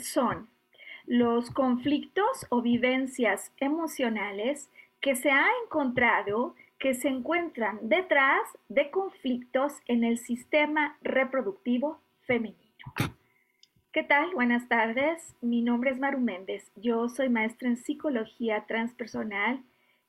Son los conflictos o vivencias emocionales que se ha encontrado que se encuentran detrás de conflictos en el sistema reproductivo femenino. ¿Qué tal? Buenas tardes. Mi nombre es Maru Méndez. Yo soy maestra en psicología transpersonal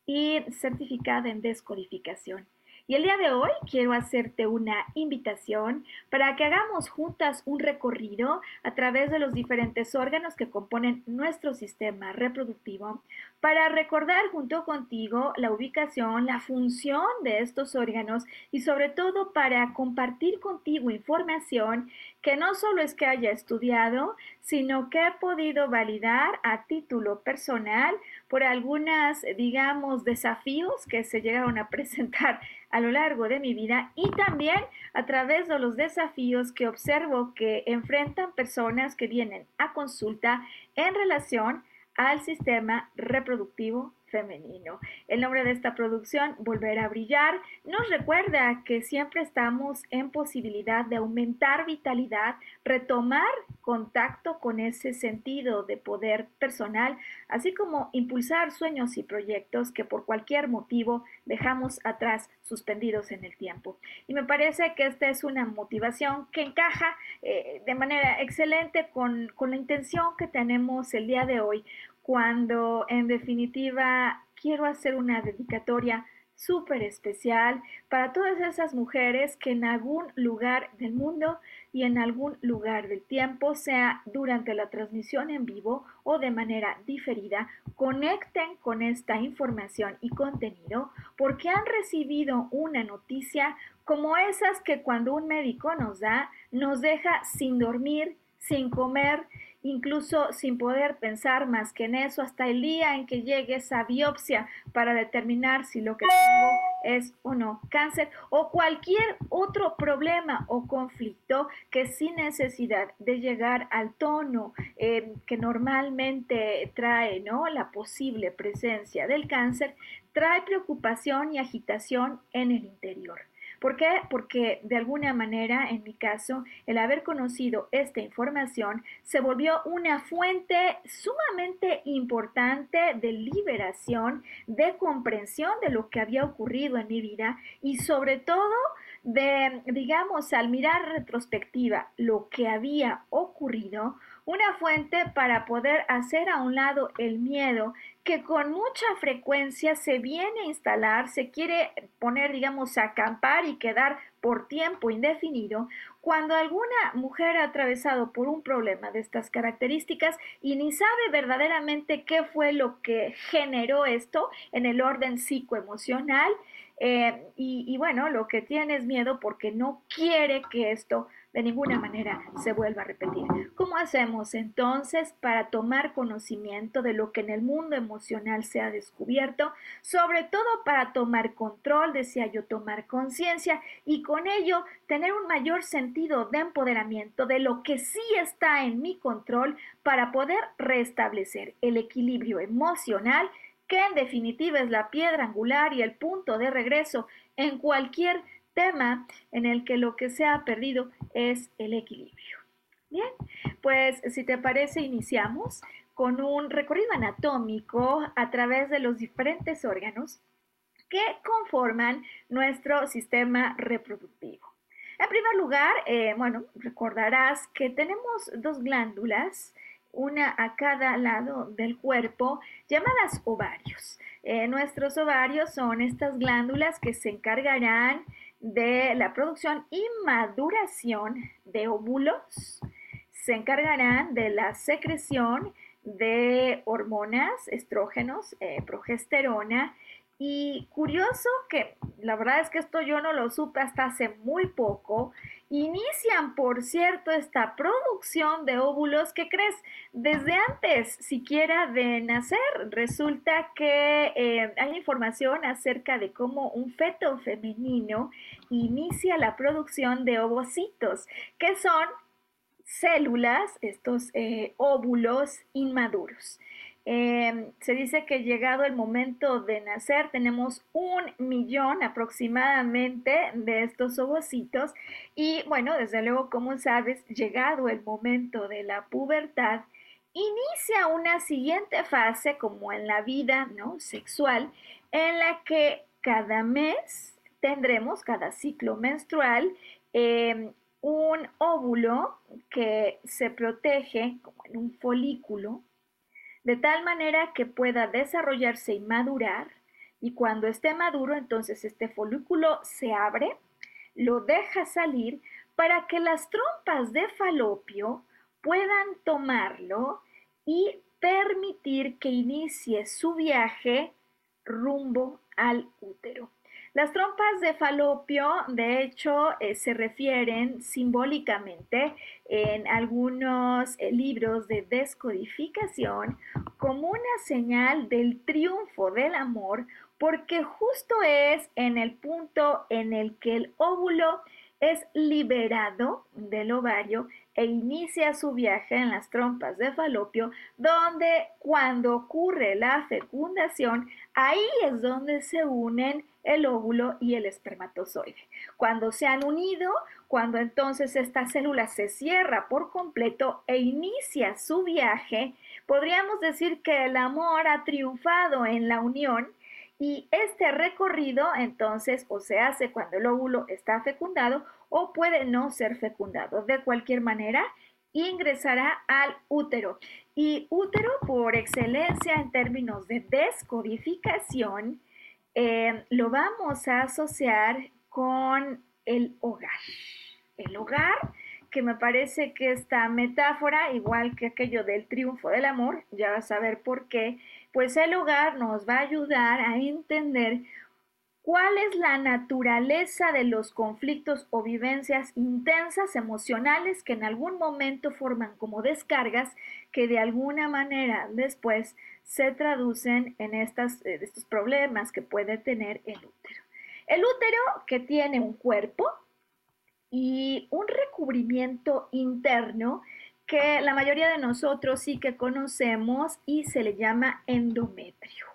y certificada en descodificación. Y el día de hoy quiero hacerte una invitación para que hagamos juntas un recorrido a través de los diferentes órganos que componen nuestro sistema reproductivo para recordar junto contigo la ubicación, la función de estos órganos y sobre todo para compartir contigo información que no solo es que haya estudiado, sino que he podido validar a título personal por algunas, digamos, desafíos que se llegaron a presentar a lo largo de mi vida y también a través de los desafíos que observo que enfrentan personas que vienen a consulta en relación al sistema reproductivo femenino. El nombre de esta producción, Volver a Brillar, nos recuerda que siempre estamos en posibilidad de aumentar vitalidad, retomar contacto con ese sentido de poder personal, así como impulsar sueños y proyectos que por cualquier motivo dejamos atrás suspendidos en el tiempo. Y me parece que esta es una motivación que encaja de manera excelente con la intención que tenemos el día de hoy, cuando en definitiva quiero hacer una dedicatoria súper especial para todas esas mujeres que en algún lugar del mundo y en algún lugar del tiempo, sea durante la transmisión en vivo o de manera diferida, conecten con esta información y contenido porque han recibido una noticia como esas que cuando un médico nos da, nos deja sin dormir, sin comer, incluso sin poder pensar más que en eso hasta el día en que llegue esa biopsia para determinar si lo que tengo es o no cáncer o cualquier otro problema o conflicto que sin necesidad de llegar al tono que normalmente trae, ¿no?, la posible presencia del cáncer, trae preocupación y agitación en el interior. ¿Por qué? Porque de alguna manera, en mi caso, el haber conocido esta información se volvió una fuente sumamente importante de liberación, de comprensión de lo que había ocurrido en mi vida y sobre todo de, digamos, al mirar retrospectiva lo que había ocurrido, una fuente para poder hacer a un lado el miedo que con mucha frecuencia se viene a instalar, se quiere poner, digamos, a acampar y quedar por tiempo indefinido, cuando alguna mujer ha atravesado por un problema de estas características y ni sabe verdaderamente qué fue lo que generó esto en el orden psicoemocional, y bueno, lo que tiene es miedo porque no quiere que esto de ninguna manera se vuelva a repetir. ¿Cómo hacemos entonces para tomar conocimiento de lo que en el mundo emocional se ha descubierto? Sobre todo para tomar control, decía yo, tomar conciencia y con ello tener un mayor sentido de empoderamiento de lo que sí está en mi control para poder restablecer el equilibrio emocional que en definitiva es la piedra angular y el punto de regreso en cualquier tema en el que lo que se ha perdido es el equilibrio. Bien, pues si te parece iniciamos con un recorrido anatómico a través de los diferentes órganos que conforman nuestro sistema reproductivo. En primer lugar, recordarás que tenemos dos glándulas, una a cada lado del cuerpo, llamadas ovarios. Nuestros ovarios son estas glándulas que se encargarán de la producción y maduración de óvulos, se encargarán de la secreción de hormonas, estrógenos, progesterona. Y curioso que, la verdad es que esto yo no lo supe hasta hace muy poco, inician, por cierto, esta producción de óvulos, ¿qué crees? Desde antes siquiera de nacer. Resulta que hay información acerca de cómo un feto femenino inicia la producción de ovocitos, que son células, estos óvulos inmaduros. Se dice que llegado el momento de nacer tenemos 1 millón aproximadamente de estos ovocitos y bueno, desde luego, como sabes, llegado el momento de la pubertad, inicia una siguiente fase como en la vida, ¿no?, sexual, en la que cada mes tendremos, cada ciclo menstrual, un óvulo que se protege como en un folículo, de tal manera que pueda desarrollarse y madurar, y cuando esté maduro, entonces este folículo se abre, lo deja salir para que las trompas de Falopio puedan tomarlo y permitir que inicie su viaje rumbo al útero. Las trompas de Falopio, de hecho, se refieren simbólicamente en algunos libros de descodificación como una señal del triunfo del amor, porque justo es en el punto en el que el óvulo es liberado del ovario e inicia su viaje en las trompas de Falopio, donde cuando ocurre la fecundación, ahí es donde se unen el óvulo y el espermatozoide. Cuando se han unido, cuando entonces esta célula se cierra por completo e inicia su viaje, podríamos decir que el amor ha triunfado en la unión, y este recorrido entonces o se hace cuando el óvulo está fecundado o puede no ser fecundado. De cualquier manera, ingresará al útero. Y útero, por excelencia en términos de descodificación, lo vamos a asociar con el hogar. El hogar, que me parece que esta metáfora, igual que aquello del triunfo del amor, ya vas a ver por qué, pues el hogar nos va a ayudar a entender cuál es la naturaleza de los conflictos o vivencias intensas, emocionales, que en algún momento forman como descargas, que de alguna manera después se traducen en estos problemas que puede tener el útero. El útero, que tiene un cuerpo y un recubrimiento interno que la mayoría de nosotros sí que conocemos, y se le llama endometrio.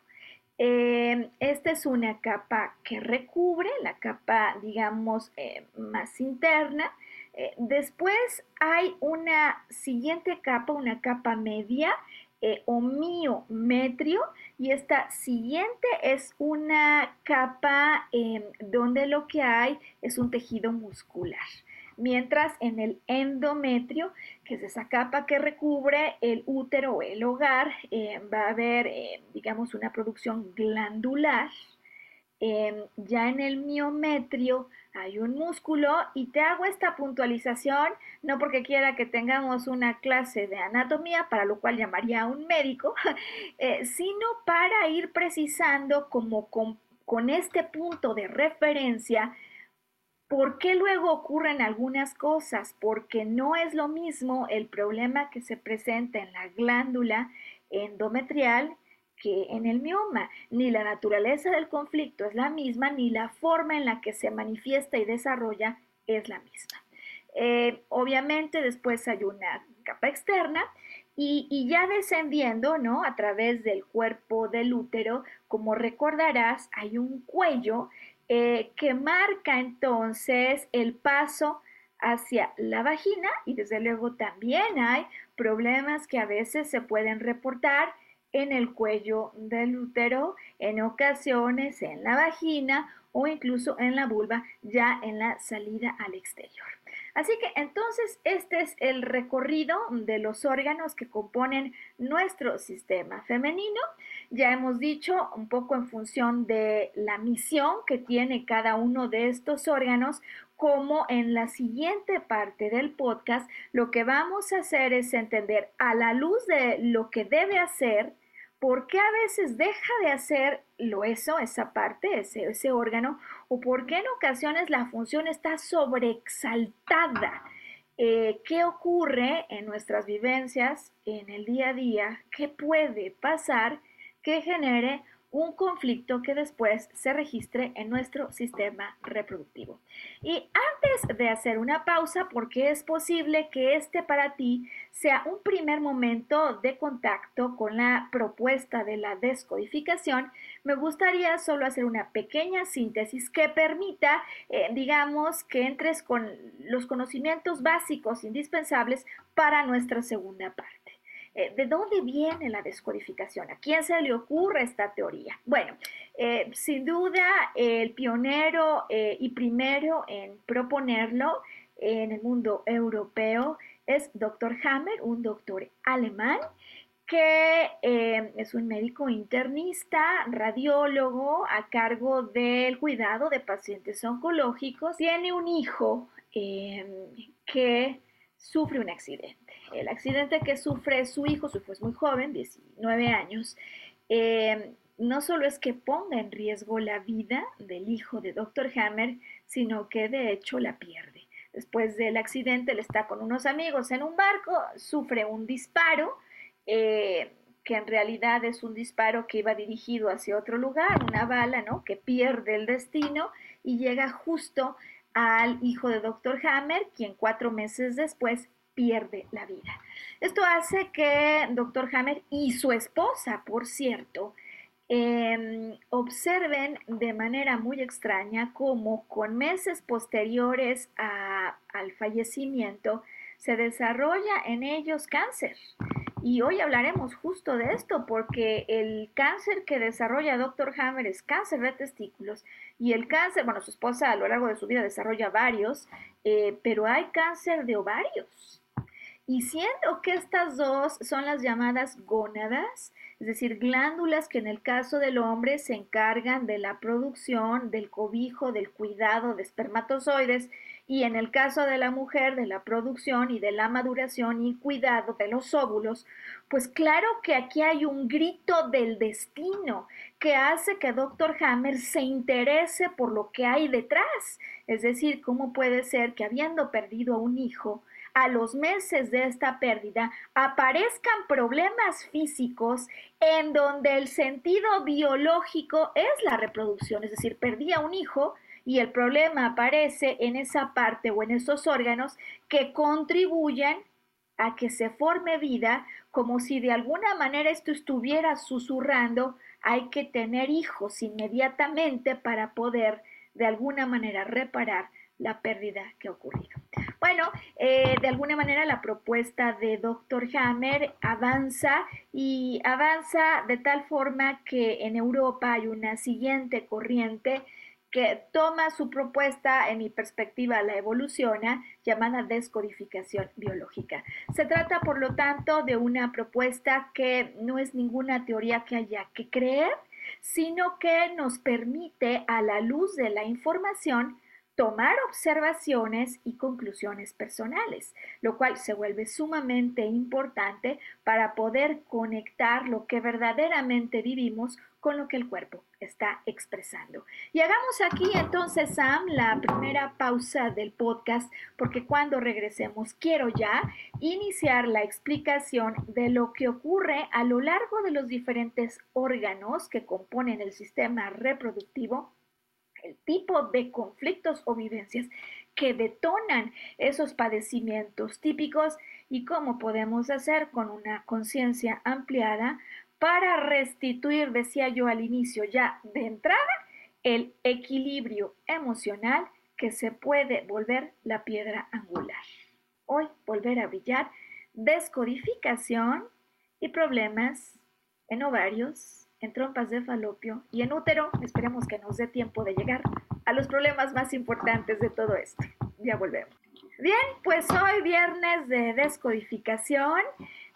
Esta es una capa que recubre, la capa, digamos, más interna. Después hay una siguiente capa, una capa media, o miometrio, y esta siguiente es una capa donde lo que hay es un tejido muscular. Mientras en el endometrio, que es esa capa que recubre el útero o el hogar, va a haber, digamos, una producción glandular. Ya en el miometrio hay un músculo, y te hago esta puntualización no porque quiera que tengamos una clase de anatomía, para lo cual llamaría a un médico, sino para ir precisando como con este punto de referencia por qué luego ocurren algunas cosas, porque no es lo mismo el problema que se presenta en la glándula endometrial que en el mioma. Ni la naturaleza del conflicto es la misma, ni la forma en la que se manifiesta y desarrolla es la misma. Obviamente después hay una capa externa, y ya descendiendo, ¿no?, a través del cuerpo del útero, como recordarás, hay un cuello que marca entonces el paso hacia la vagina y desde luego también hay problemas que a veces se pueden reportar en el cuello del útero, en ocasiones en la vagina o incluso en la vulva ya en la salida al exterior. Así que entonces este es el recorrido de los órganos que componen nuestro sistema femenino. Ya hemos dicho un poco en función de la misión que tiene cada uno de estos órganos, como en la siguiente parte del podcast lo que vamos a hacer es entender a la luz de lo que debe hacer, por qué a veces deja de hacerlo eso, esa parte, ese órgano, o por qué en ocasiones la función está sobreexaltada. ¿Qué ocurre en nuestras vivencias, en el día a día? ¿Qué puede pasar que genere un conflicto que después se registre en nuestro sistema reproductivo? Y antes de hacer una pausa, porque es posible que este para ti sea un primer momento de contacto con la propuesta de la descodificación, me gustaría solo hacer una pequeña síntesis que permita, digamos, que entres con los conocimientos básicos indispensables para nuestra segunda parte. ¿De dónde viene la descodificación? ¿A quién se le ocurre esta teoría? Bueno, sin duda el pionero y primero en proponerlo en el mundo europeo es Dr. Hammer, un doctor alemán que es un médico internista, radiólogo a cargo del cuidado de pacientes oncológicos. Tiene un hijo que sufre un accidente. El accidente que sufre su hijo, es muy joven, 19 años, no solo es que ponga en riesgo la vida del hijo de Dr. Hammer, sino que de hecho la pierde. Después del accidente, él está con unos amigos en un barco, sufre un disparo, que en realidad es un disparo que iba dirigido hacia otro lugar, una bala, ¿no?, que pierde el destino y llega justo al hijo de Dr. Hammer, quien 4 meses después pierde la vida. Esto hace que Dr. Hammer y su esposa, por cierto, observen de manera muy extraña cómo con meses posteriores al fallecimiento se desarrolla en ellos cáncer. Y hoy hablaremos justo de esto, porque el cáncer que desarrolla Dr. Hammer es cáncer de testículos y el cáncer, bueno, su esposa a lo largo de su vida desarrolla varios, pero hay cáncer de ovarios. Y siendo que estas dos son las llamadas gónadas, es decir, glándulas que en el caso del hombre se encargan de la producción, del cobijo, del cuidado de espermatozoides, y en el caso de la mujer, de la producción y de la maduración y cuidado de los óvulos, pues claro que aquí hay un grito del destino que hace que Dr. Hammer se interese por lo que hay detrás. Es decir, ¿cómo puede ser que habiendo perdido a un hijo, a los meses de esta pérdida aparezcan problemas físicos en donde el sentido biológico es la reproducción? Es decir, perdí a un hijo y el problema aparece en esa parte o en esos órganos que contribuyen a que se forme vida, como si de alguna manera esto estuviera susurrando: hay que tener hijos inmediatamente para poder de alguna manera reparar la pérdida que ha ocurrido. Bueno, de alguna manera la propuesta de Dr. Hammer avanza de tal forma que en Europa hay una siguiente corriente que toma su propuesta, en mi perspectiva la evoluciona, llamada descodificación biológica. Se trata, por lo tanto, de una propuesta que no es ninguna teoría que haya que creer, sino que nos permite, a la luz de la información, tomar observaciones y conclusiones personales, lo cual se vuelve sumamente importante para poder conectar lo que verdaderamente vivimos con lo que el cuerpo está expresando. Y hagamos aquí entonces, Sam, la primera pausa del podcast, porque cuando regresemos quiero ya iniciar la explicación de lo que ocurre a lo largo de los diferentes órganos que componen el sistema reproductivo, el tipo de conflictos o vivencias que detonan esos padecimientos típicos y cómo podemos hacer con una conciencia ampliada para restituir, decía yo al inicio ya de entrada, el equilibrio emocional que se puede volver la piedra angular. Hoy, volver a brillar, descodificación y problemas en ovarios, en trompas de Falopio y en útero. Esperemos que nos dé tiempo de llegar a los problemas más importantes de todo esto. Ya volvemos. Bien, pues hoy viernes de descodificación.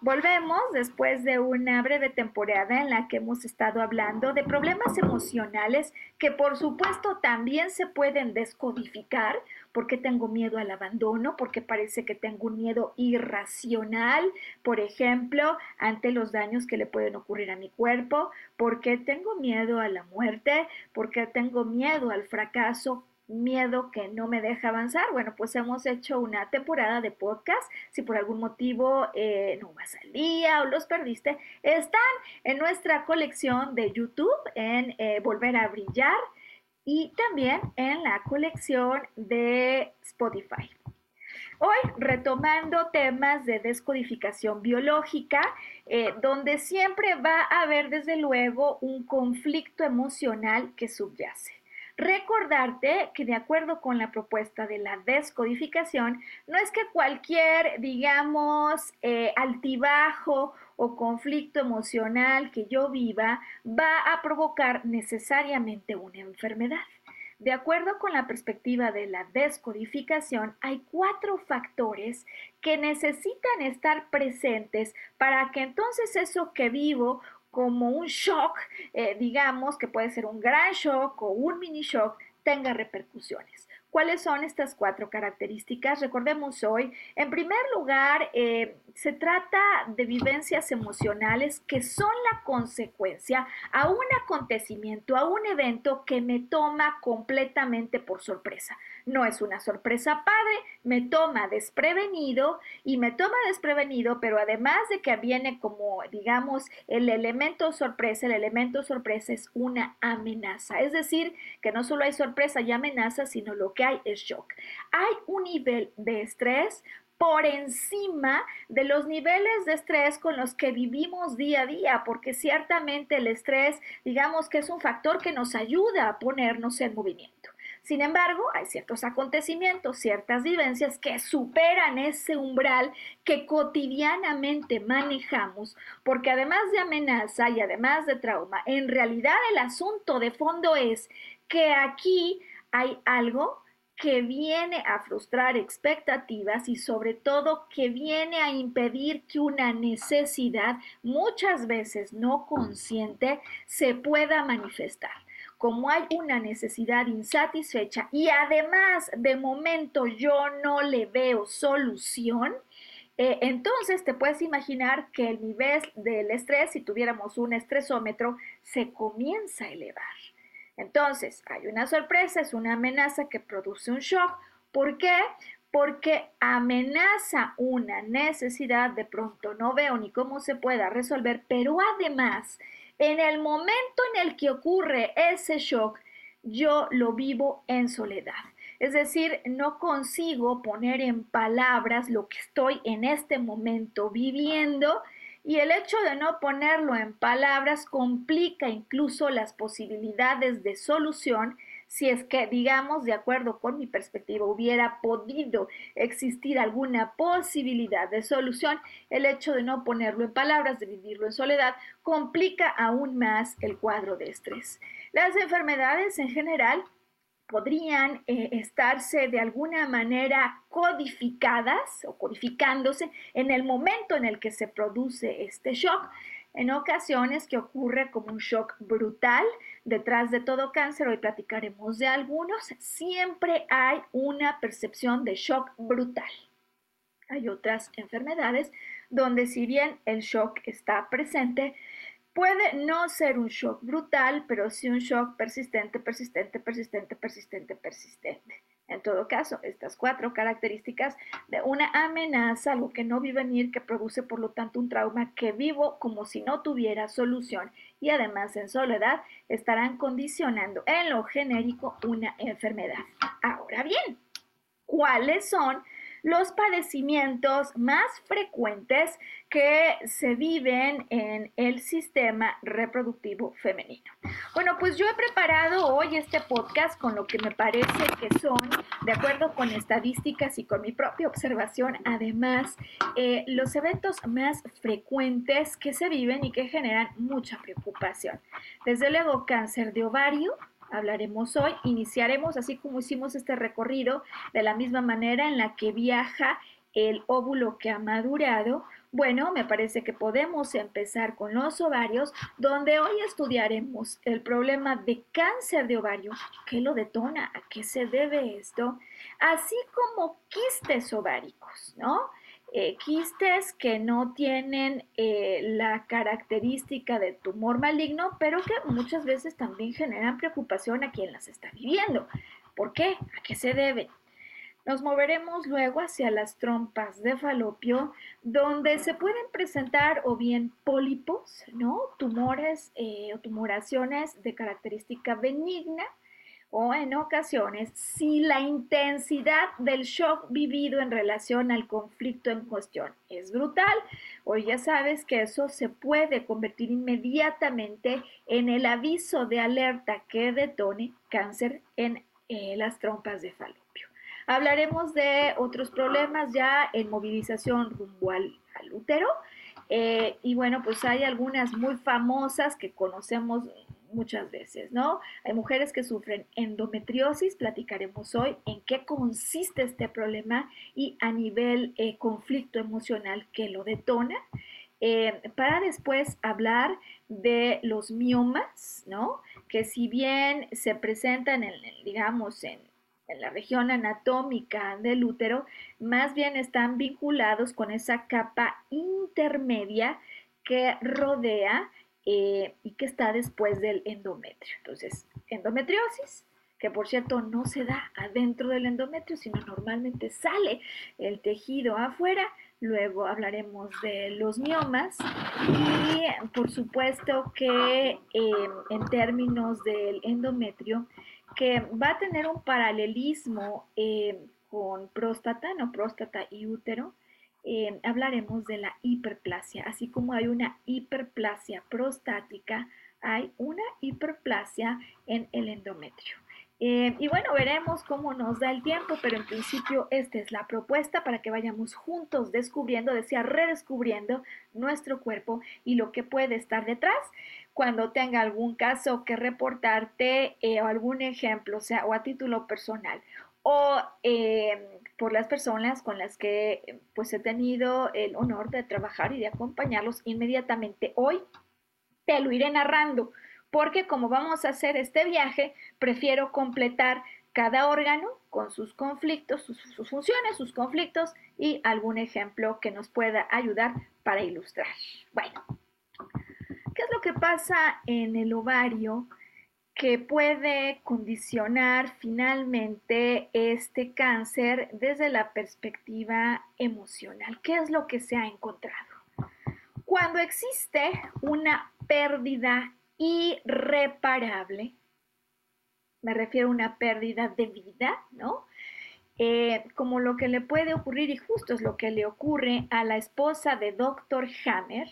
Volvemos después de una breve temporada en la que hemos estado hablando de problemas emocionales que por supuesto también se pueden descodificar. ¿Por qué tengo miedo al abandono? Porque parece que tengo un miedo irracional, por ejemplo, ante los daños que le pueden ocurrir a mi cuerpo. ¿Por qué tengo miedo a la muerte? ¿Por qué tengo miedo al fracaso? Miedo que no me deja avanzar. Bueno, pues hemos hecho una temporada de podcast. Si por algún motivo no vas al día o los perdiste, están en nuestra colección de YouTube en Volver a Brillar y también en la colección de Spotify. Hoy retomando temas de descodificación biológica, donde siempre va a haber desde luego un conflicto emocional que subyace. Recordarte que de acuerdo con la propuesta de la descodificación, no es que cualquier, digamos, altibajo o conflicto emocional que yo viva va a provocar necesariamente una enfermedad. De acuerdo con la perspectiva de la descodificación, hay 4 factores que necesitan estar presentes para que entonces eso que vivo como un shock, digamos, que puede ser un gran shock o un mini shock, tenga repercusiones. ¿Cuáles son estas 4 características? Recordemos hoy, en primer lugar, se trata de vivencias emocionales que son la consecuencia a un acontecimiento, a un evento que me toma completamente por sorpresa. No es una sorpresa padre, me toma desprevenido y me toma desprevenido, pero además de que viene como, digamos, el elemento sorpresa es una amenaza. Es decir, que no solo hay sorpresa y amenaza, sino lo que hay es shock. Hay un nivel de estrés por encima de los niveles de estrés con los que vivimos día a día, porque ciertamente el estrés, digamos que es un factor que nos ayuda a ponernos en movimiento. Sin embargo, hay ciertos acontecimientos, ciertas vivencias que superan ese umbral que cotidianamente manejamos, porque además de amenaza y además de trauma, en realidad el asunto de fondo es que aquí hay algo que viene a frustrar expectativas y sobre todo que viene a impedir que una necesidad, muchas veces no consciente, se pueda manifestar. Como hay una necesidad insatisfecha y además de momento yo no le veo solución, entonces te puedes imaginar que el nivel del estrés, si tuviéramos un estresómetro, se comienza a elevar. Entonces, hay una sorpresa, es una amenaza que produce un shock. ¿Por qué? Porque amenaza una necesidad, de pronto no veo ni cómo se pueda resolver, pero además, en el momento en el que ocurre ese shock, yo lo vivo en soledad. Es decir, no consigo poner en palabras lo que estoy en este momento viviendo. Y el hecho de no ponerlo en palabras complica incluso las posibilidades de solución si es que, digamos, de acuerdo con mi perspectiva, hubiera podido existir alguna posibilidad de solución. El hecho de no ponerlo en palabras, de vivirlo en soledad, complica aún más el cuadro de estrés. Las enfermedades en general podrían estarse de alguna manera codificadas o codificándose en el momento en el que se produce este shock. En ocasiones que ocurre como un shock brutal, detrás de todo cáncer, hoy platicaremos de algunos, siempre hay una percepción de shock brutal. Hay otras enfermedades donde si bien el shock está presente, puede no ser un shock brutal, pero sí un shock persistente. En todo caso, estas 4 características de una amenaza, algo que no vi venir, que produce por lo tanto un trauma que vivo como si no tuviera solución y además en soledad, estarán condicionando en lo genérico una enfermedad. Ahora bien, ¿cuáles son los padecimientos más frecuentes que se viven en el sistema reproductivo femenino. Bueno, pues yo he preparado hoy este podcast con lo que me parece que son, de acuerdo con estadísticas y con mi propia observación, además, los eventos más frecuentes que se viven y que generan mucha preocupación. Desde luego, cáncer de ovario, hablaremos hoy, iniciaremos así como hicimos este recorrido, de la misma manera en la que viaja el óvulo que ha madurado. Bueno, me parece que podemos empezar con los ovarios, donde hoy estudiaremos el problema de cáncer de ovario, qué lo detona, a qué se debe esto, así como quistes ováricos, ¿no? Quistes que no tienen la característica de tumor maligno, pero que muchas veces también generan preocupación a quien las está viviendo. ¿Por qué? ¿A qué se debe? Nos moveremos luego hacia las trompas de Falopio, donde se pueden presentar o bien pólipos, ¿no? Tumores o tumoraciones de característica benigna, o en ocasiones, si la intensidad del shock vivido en relación al conflicto en cuestión es brutal, o ya sabes que eso se puede convertir inmediatamente en el aviso de alerta que detone cáncer en las trompas de Falopio. Hablaremos de otros problemas ya en movilización rumbo al útero, y bueno, pues hay algunas muy famosas que conocemos muchas veces, ¿no? Hay mujeres que sufren endometriosis, platicaremos hoy en qué consiste este problema y a nivel conflicto emocional que lo detona, para después hablar de los miomas, ¿no? Que si bien se presentan, en la región anatómica del útero, más bien están vinculados con esa capa intermedia que rodea y que está después del endometrio. Entonces, endometriosis, que por cierto no se da adentro del endometrio, sino normalmente sale el tejido afuera. Luego hablaremos de los miomas y por supuesto que en términos del endometrio, que va a tener un paralelismo con próstata, no, próstata y útero. Hablaremos de la hiperplasia. Así como hay una hiperplasia prostática, hay una hiperplasia en el endometrio. Y bueno, veremos cómo nos da el tiempo, pero en principio esta es la propuesta para que vayamos juntos descubriendo, decía, redescubriendo nuestro cuerpo y lo que puede estar detrás. Cuando tenga algún caso que reportarte o algún ejemplo, o sea, o a título personal, o por las personas con las que pues he tenido el honor de trabajar y de acompañarlos inmediatamente hoy, te lo iré narrando, porque como vamos a hacer este viaje, prefiero completar cada órgano con sus conflictos, sus funciones, sus conflictos y algún ejemplo que nos pueda ayudar para ilustrar. Bueno, ¿qué es lo que pasa en el ovario que puede condicionar finalmente este cáncer desde la perspectiva emocional? ¿Qué es lo que se ha encontrado? Cuando existe una pérdida irreparable, me refiero a una pérdida de vida, ¿no? Como lo que le puede ocurrir, y justo es lo que le ocurre a la esposa de Dr. Hammer,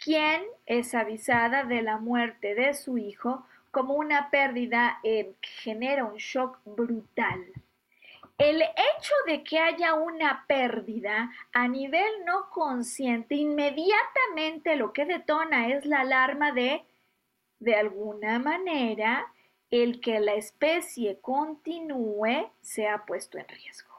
quien es avisada de la muerte de su hijo como una pérdida que genera un shock brutal. El hecho de que haya una pérdida a nivel no consciente, inmediatamente lo que detona es la alarma de alguna manera, el que la especie continúe se ha puesto en riesgo.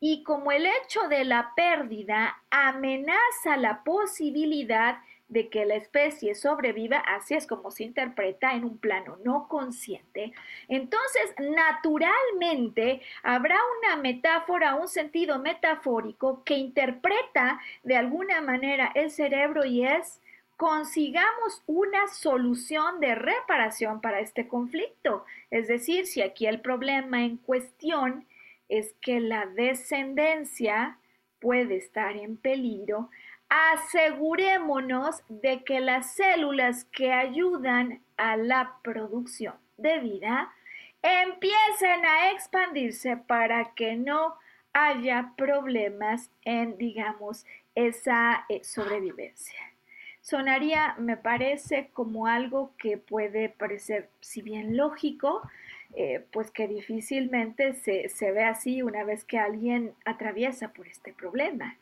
Y como el hecho de la pérdida amenaza la posibilidad de que la especie sobreviva, así es como se interpreta en un plano no consciente, entonces naturalmente habrá una metáfora, un sentido metafórico que interpreta de alguna manera el cerebro y es: consigamos una solución de reparación para este conflicto. Es decir, si aquí el problema en cuestión es que la descendencia puede estar en peligro, asegurémonos de que las células que ayudan a la producción de vida empiecen a expandirse para que no haya problemas en, digamos, esa sobrevivencia. Sonaría, me parece, como algo que puede parecer, si bien lógico, pues que difícilmente se ve así una vez que alguien atraviesa por este problema.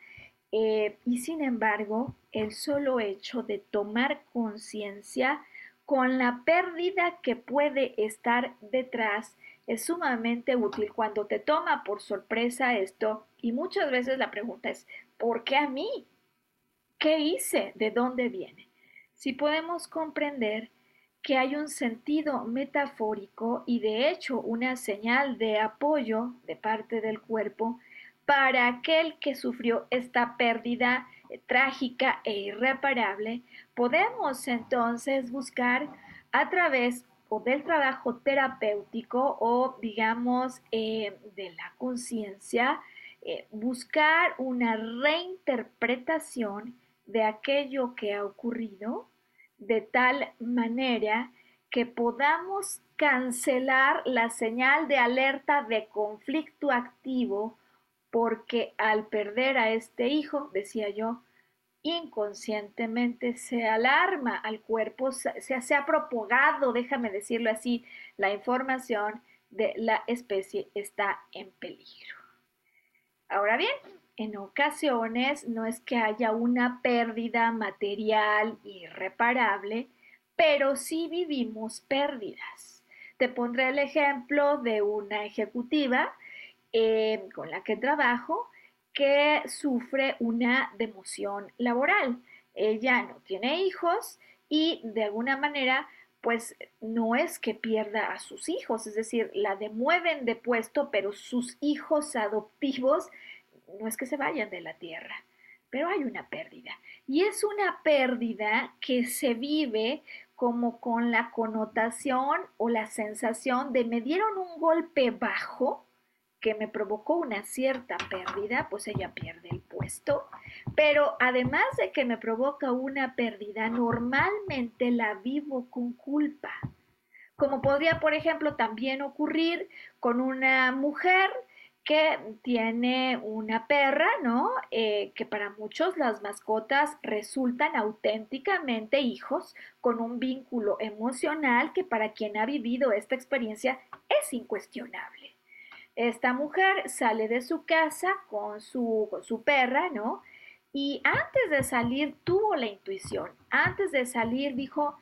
Y sin embargo, el solo hecho de tomar conciencia con la pérdida que puede estar detrás es sumamente útil cuando te toma por sorpresa esto, y muchas veces la pregunta es, ¿por qué a mí? ¿Qué hice? ¿De dónde viene? Si podemos comprender que hay un sentido metafórico y de hecho una señal de apoyo de parte del cuerpo para aquel que sufrió esta pérdida trágica e irreparable, podemos entonces buscar a través o del trabajo terapéutico o digamos de la conciencia, buscar una reinterpretación de aquello que ha ocurrido, de tal manera que podamos cancelar la señal de alerta de conflicto activo, porque al perder a este hijo, decía yo, inconscientemente se alarma al cuerpo, se ha propagado, déjame decirlo así, la información de la especie está en peligro. Ahora bien, en ocasiones no es que haya una pérdida material irreparable, pero sí vivimos pérdidas. Te pondré el ejemplo de una ejecutiva con la que trabajo que sufre una democión laboral. Ella no tiene hijos y de alguna manera pues no es que pierda a sus hijos, es decir, la demueven de puesto, pero sus hijos adoptivos no es que se vayan de la tierra, pero hay una pérdida. Y es una pérdida que se vive como con la connotación o la sensación de me dieron un golpe bajo, que me provocó una cierta pérdida, pues ella pierde el puesto, pero además de que me provoca una pérdida, normalmente la vivo con culpa, como podría, por ejemplo, también ocurrir con una mujer que tiene una perra, ¿no? Que para muchos las mascotas resultan auténticamente hijos con un vínculo emocional que para quien ha vivido esta experiencia es incuestionable. Esta mujer sale de su casa con su perra, ¿no? Y antes de salir tuvo la intuición. Antes de salir dijo,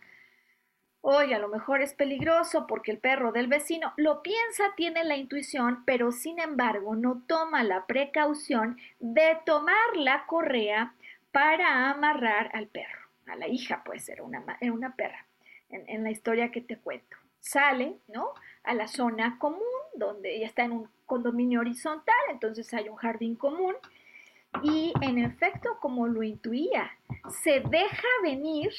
oye, a lo mejor es peligroso porque el perro del vecino lo piensa, tiene la intuición, pero sin embargo no toma la precaución de tomar la correa para amarrar al perro. A la hija, pues, era una perra, en la historia que te cuento. Sale, ¿no?, a la zona común, donde ella está en un condominio horizontal, entonces hay un jardín común, y en efecto, como lo intuía, se deja venir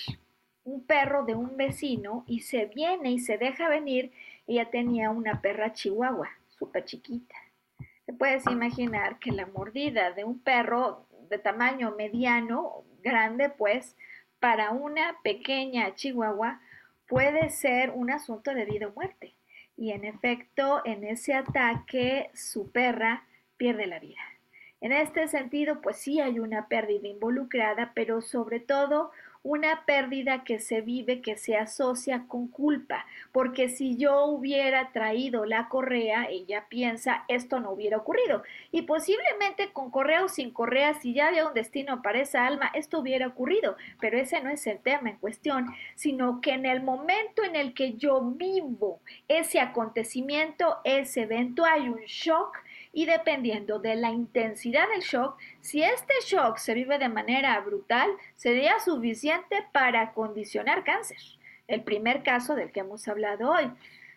un perro de un vecino, y se viene y se deja venir. Ella tenía una perra chihuahua, súper chiquita. Te puedes imaginar que la mordida de un perro de tamaño mediano, grande pues, para una pequeña chihuahua, puede ser un asunto de vida o muerte. Y en efecto, en ese ataque, su perra pierde la vida. En este sentido, pues sí hay una pérdida involucrada, pero sobre todo una pérdida que se vive, que se asocia con culpa. Porque si yo hubiera traído la correa, ella piensa, esto no hubiera ocurrido. Y posiblemente con correa o sin correa, si ya había un destino para esa alma, esto hubiera ocurrido. Pero ese no es el tema en cuestión, sino que en el momento en el que yo vivo ese acontecimiento, ese evento, hay un shock. Y dependiendo de la intensidad del shock, si este shock se vive de manera brutal, sería suficiente para condicionar cáncer. El primer caso del que hemos hablado hoy.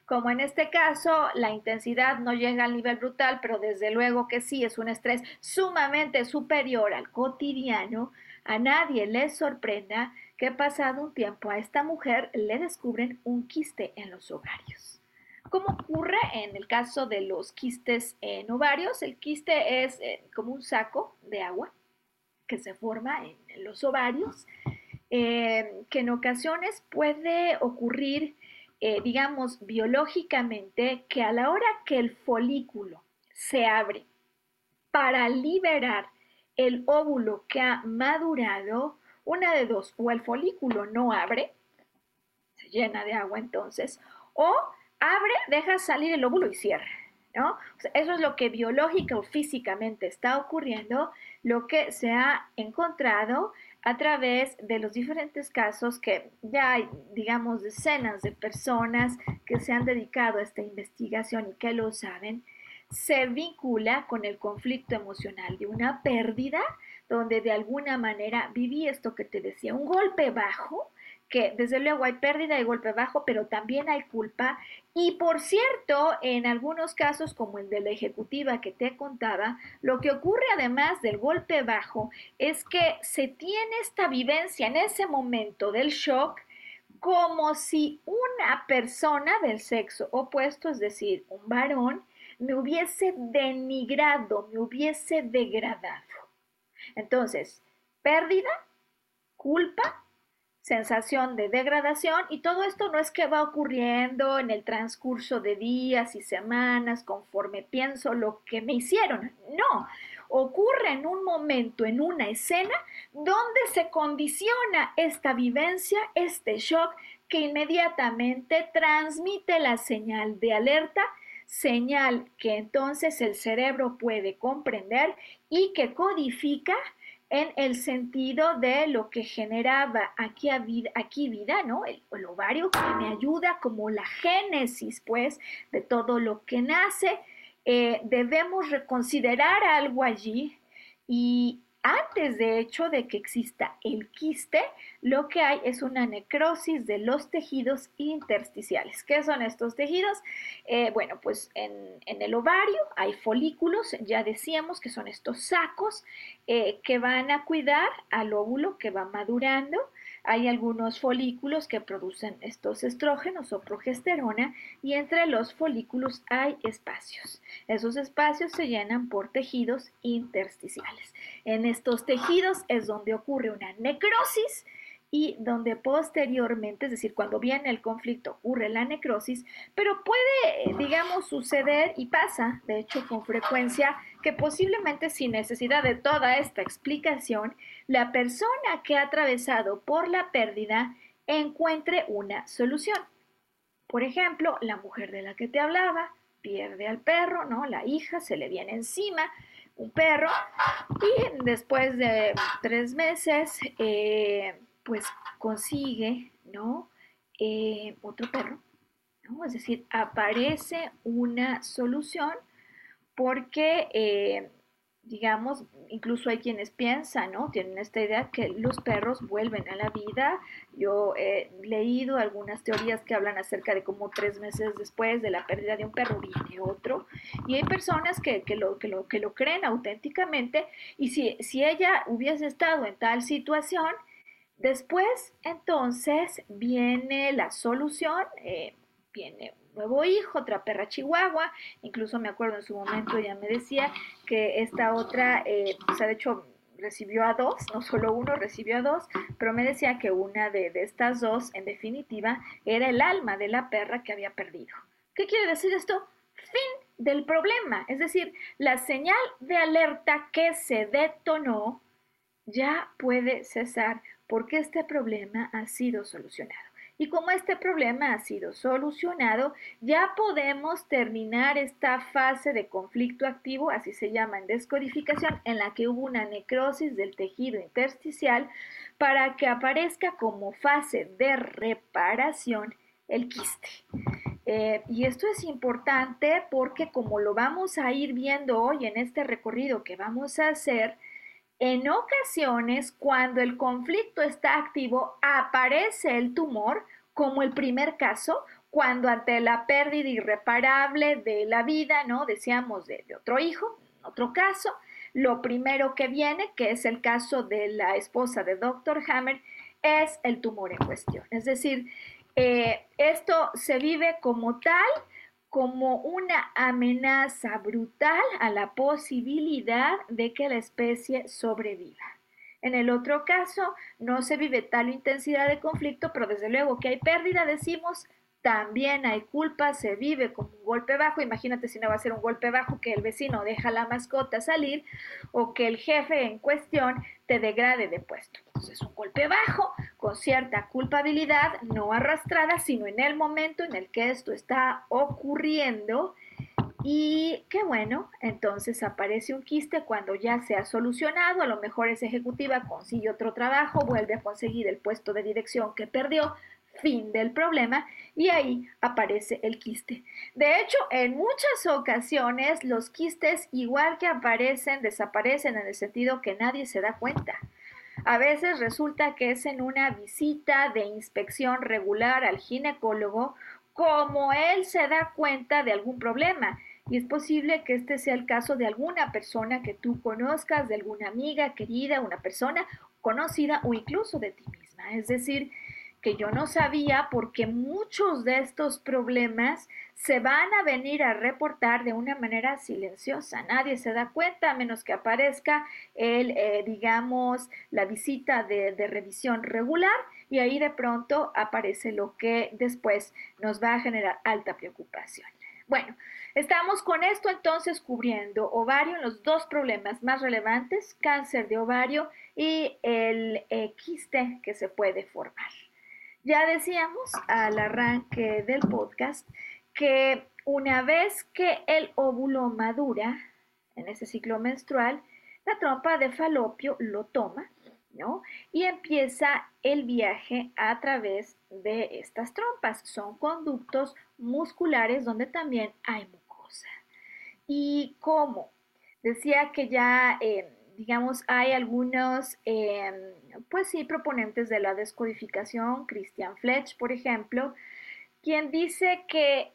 Como en este caso, la intensidad no llega al nivel brutal, pero desde luego que sí es un estrés sumamente superior al cotidiano. A nadie le sorprenda que pasado un tiempo a esta mujer le descubren un quiste en los ovarios. ¿Cómo ocurre en el caso de los quistes en ovarios? El quiste es como un saco de agua que se forma en los ovarios, que en ocasiones puede ocurrir, digamos, biológicamente, que a la hora que el folículo se abre para liberar el óvulo que ha madurado, una de dos, o el folículo no abre, se llena de agua entonces, o abre, deja salir el óvulo y cierra, ¿no? O sea, eso es lo que biológica o físicamente está ocurriendo, lo que se ha encontrado a través de los diferentes casos que ya hay, digamos, decenas de personas que se han dedicado a esta investigación y que lo saben. Se vincula con el conflicto emocional de una pérdida, donde de alguna manera viví esto que te decía, un golpe bajo, que desde luego hay pérdida y golpe bajo, pero también hay culpa. Y por cierto, en algunos casos, como el de la ejecutiva que te contaba, lo que ocurre además del golpe bajo es que se tiene esta vivencia en ese momento del shock, como si una persona del sexo opuesto, es decir, un varón, me hubiese denigrado, me hubiese degradado. Entonces, pérdida, culpa, sensación de degradación, y todo esto no es que va ocurriendo en el transcurso de días y semanas conforme pienso lo que me hicieron. No, ocurre en un momento, en una escena, donde se condiciona esta vivencia, este shock, que inmediatamente transmite la señal de alerta, señal que entonces el cerebro puede comprender y que codifica en el sentido de lo que generaba aquí vida, ¿no? El ovario, que me ayuda como la génesis, pues, de todo lo que nace. Debemos reconsiderar algo allí, y antes de hecho de que exista el quiste, lo que hay es una necrosis de los tejidos intersticiales. ¿Qué son estos tejidos? Bueno, pues en el ovario hay folículos, ya decíamos que son estos sacos que van a cuidar al óvulo que va madurando. Hay algunos folículos que producen estos estrógenos o progesterona, y entre los folículos hay espacios. Esos espacios se llenan por tejidos intersticiales. En estos tejidos es donde ocurre una necrosis y donde posteriormente, es decir, cuando viene el conflicto, ocurre la necrosis, pero puede, digamos, suceder y pasa, de hecho, con frecuencia, que posiblemente sin necesidad de toda esta explicación, la persona que ha atravesado por la pérdida encuentre una solución. Por ejemplo, la mujer de la que te hablaba pierde al perro, ¿no? La hija se le viene encima, un perro, y después de 3 meses, pues consigue, ¿no? Otro perro, ¿no? Es decir, aparece una solución porque, digamos, incluso hay quienes piensan, ¿no? Tienen esta idea que los perros vuelven a la vida. Yo he leído algunas teorías que hablan acerca de cómo 3 meses después de la pérdida de un perro viene otro. Y hay personas que lo creen auténticamente. Y si ella hubiese estado en tal situación, después, entonces, viene la solución, viene un nuevo hijo, otra perra chihuahua. Incluso me acuerdo en su momento, ella me decía que esta otra, o sea, de hecho recibió a 2, no solo uno, recibió a 2, pero me decía que una de estas 2, en definitiva, era el alma de la perra que había perdido. ¿Qué quiere decir esto? Fin del problema, es decir, la señal de alerta que se detonó ya puede cesar, porque este problema ha sido solucionado. Y como este problema ha sido solucionado, ya podemos terminar esta fase de conflicto activo, así se llama en descodificación, en la que hubo una necrosis del tejido intersticial, para que aparezca como fase de reparación el quiste. Y esto es importante porque, como lo vamos a ir viendo hoy en este recorrido que vamos a hacer, en ocasiones, cuando el conflicto está activo, aparece el tumor, como el primer caso, cuando ante la pérdida irreparable de la vida, ¿no? Decíamos de otro hijo, otro caso, lo primero que viene, que es el caso de la esposa de Dr. Hammer, es el tumor en cuestión. Es decir, esto se vive como tal, como una amenaza brutal a la posibilidad de que la especie sobreviva. En el otro caso, no se vive tal intensidad de conflicto, pero desde luego que hay pérdida, decimos, También hay culpa, se vive como un golpe bajo. Imagínate si no va a ser un golpe bajo que el vecino deja a la mascota salir o que el jefe en cuestión te degrade de puesto. Entonces es un golpe bajo con cierta culpabilidad no arrastrada, sino en el momento en el que esto está ocurriendo. Y qué bueno, entonces aparece un quiste cuando ya se ha solucionado, a lo mejor es ejecutiva, consigue otro trabajo, vuelve a conseguir el puesto de dirección que perdió, fin del problema, y ahí aparece el quiste. De hecho, en muchas ocasiones los quistes, igual que aparecen, desaparecen en el sentido que nadie se da cuenta. A veces resulta que es en una visita de inspección regular al ginecólogo como él se da cuenta de algún problema. Y es posible que este sea el caso de alguna persona que tú conozcas, de alguna amiga querida, una persona conocida o incluso de ti misma. Es decir, que yo no sabía porque muchos de estos problemas se van a venir a reportar de una manera silenciosa. Nadie se da cuenta a menos que aparezca el, digamos, la visita de revisión regular, y ahí de pronto aparece lo que después nos va a generar alta preocupación. Bueno, estamos con esto entonces cubriendo ovario en los dos problemas más relevantes, cáncer de ovario y el quiste que se puede formar. Ya decíamos al arranque del podcast que una vez que el óvulo madura en ese ciclo menstrual, la trompa de Falopio lo toma, ¿no? Y empieza el viaje a través de estas trompas. Son conductos musculares donde también hay mucosa. ¿Y cómo? Decía que ya... digamos, hay algunos, pues sí, proponentes de la descodificación, Christian Fletch, por ejemplo, quien dice que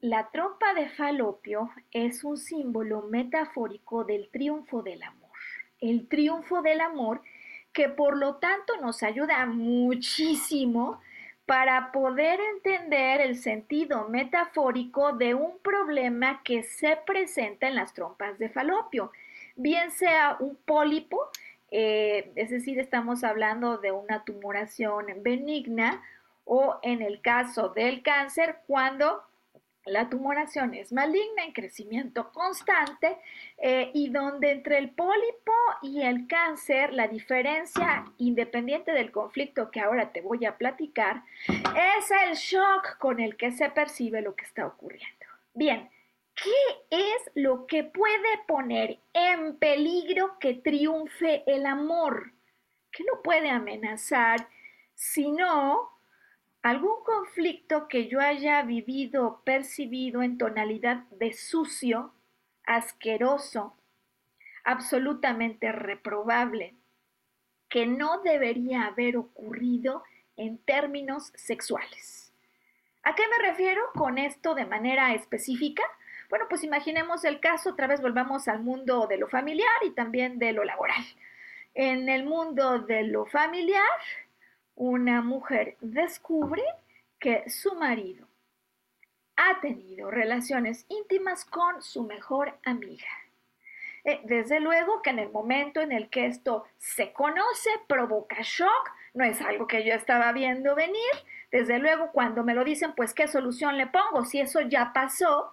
la trompa de Falopio es un símbolo metafórico del triunfo del amor. El triunfo del amor que por lo tanto nos ayuda muchísimo para poder entender el sentido metafórico de un problema que se presenta en las trompas de Falopio. Bien sea un pólipo, es decir, estamos hablando de una tumoración benigna, o en el caso del cáncer, cuando la tumoración es maligna, en crecimiento constante, y donde entre el pólipo y el cáncer, la diferencia, independiente del conflicto que ahora te voy a platicar, es el shock con el que se percibe lo que está ocurriendo. Bien. ¿Qué es lo que puede poner en peligro que triunfe el amor? ¿Qué lo puede amenazar? Sino algún conflicto que yo haya vivido, percibido en tonalidad de sucio, asqueroso, absolutamente reprobable, que no debería haber ocurrido en términos sexuales. ¿A qué me refiero con esto de manera específica? Bueno, pues imaginemos el caso, otra vez volvamos al mundo de lo familiar y también de lo laboral. En el mundo de lo familiar, una mujer descubre que su marido ha tenido relaciones íntimas con su mejor amiga. Desde luego que en el momento en el que esto se conoce, provoca shock, no es algo que yo estaba viendo venir. Desde luego, cuando me lo dicen, pues ¿qué solución le pongo? Si eso ya pasó.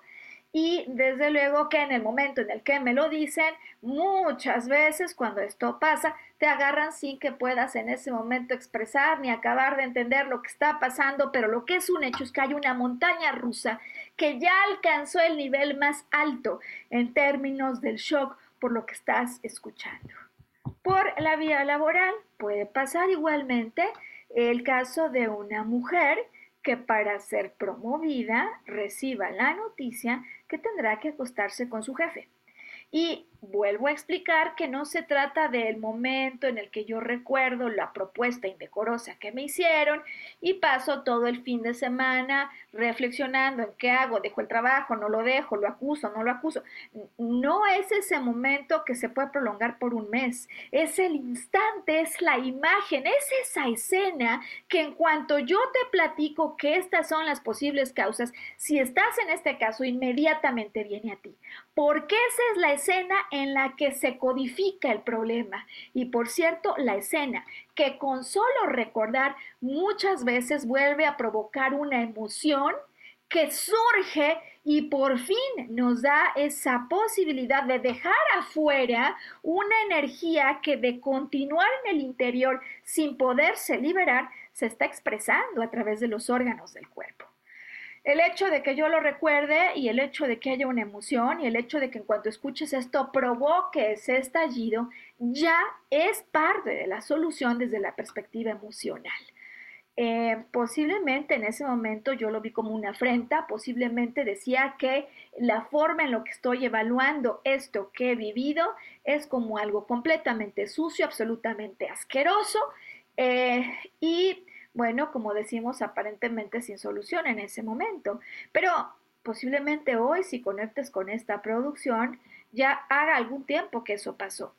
Y desde luego que en el momento en el que me lo dicen, muchas veces cuando esto pasa, te agarran sin que puedas en ese momento expresar ni acabar de entender lo que está pasando, pero lo que es un hecho es que hay una montaña rusa que ya alcanzó el nivel más alto en términos del shock por lo que estás escuchando. Por la vía laboral puede pasar igualmente el caso de una mujer que para ser promovida reciba la noticia que tendrá que acostarse con su jefe. Y vuelvo a explicar que no se trata del momento en el que yo recuerdo la propuesta indecorosa que me hicieron y paso todo el fin de semana reflexionando en qué hago, dejo el trabajo, no lo dejo, lo acuso, no lo acuso. No es ese momento que se puede prolongar por un mes, es el instante, es la imagen, es esa escena que en cuanto yo te platico que estas son las posibles causas, si estás en este caso, inmediatamente viene a ti. Porque esa es la escena en la que se codifica el problema. Y por cierto, la escena, que con solo recordar muchas veces vuelve a provocar una emoción que surge y por fin nos da esa posibilidad de dejar afuera una energía que de continuar en el interior sin poderse liberar, se está expresando a través de los órganos del cuerpo. El hecho de que yo lo recuerde y el hecho de que haya una emoción y el hecho de que en cuanto escuches esto provoque ese estallido ya es parte de la solución desde la perspectiva emocional. Posiblemente en ese momento yo lo vi como una afrenta, posiblemente decía que la forma en la que estoy evaluando esto que he vivido es como algo completamente sucio, absolutamente asqueroso y bueno, como decimos, aparentemente sin solución en ese momento. Pero posiblemente hoy, si conectes con esta producción, ya haga algún tiempo que eso pasó.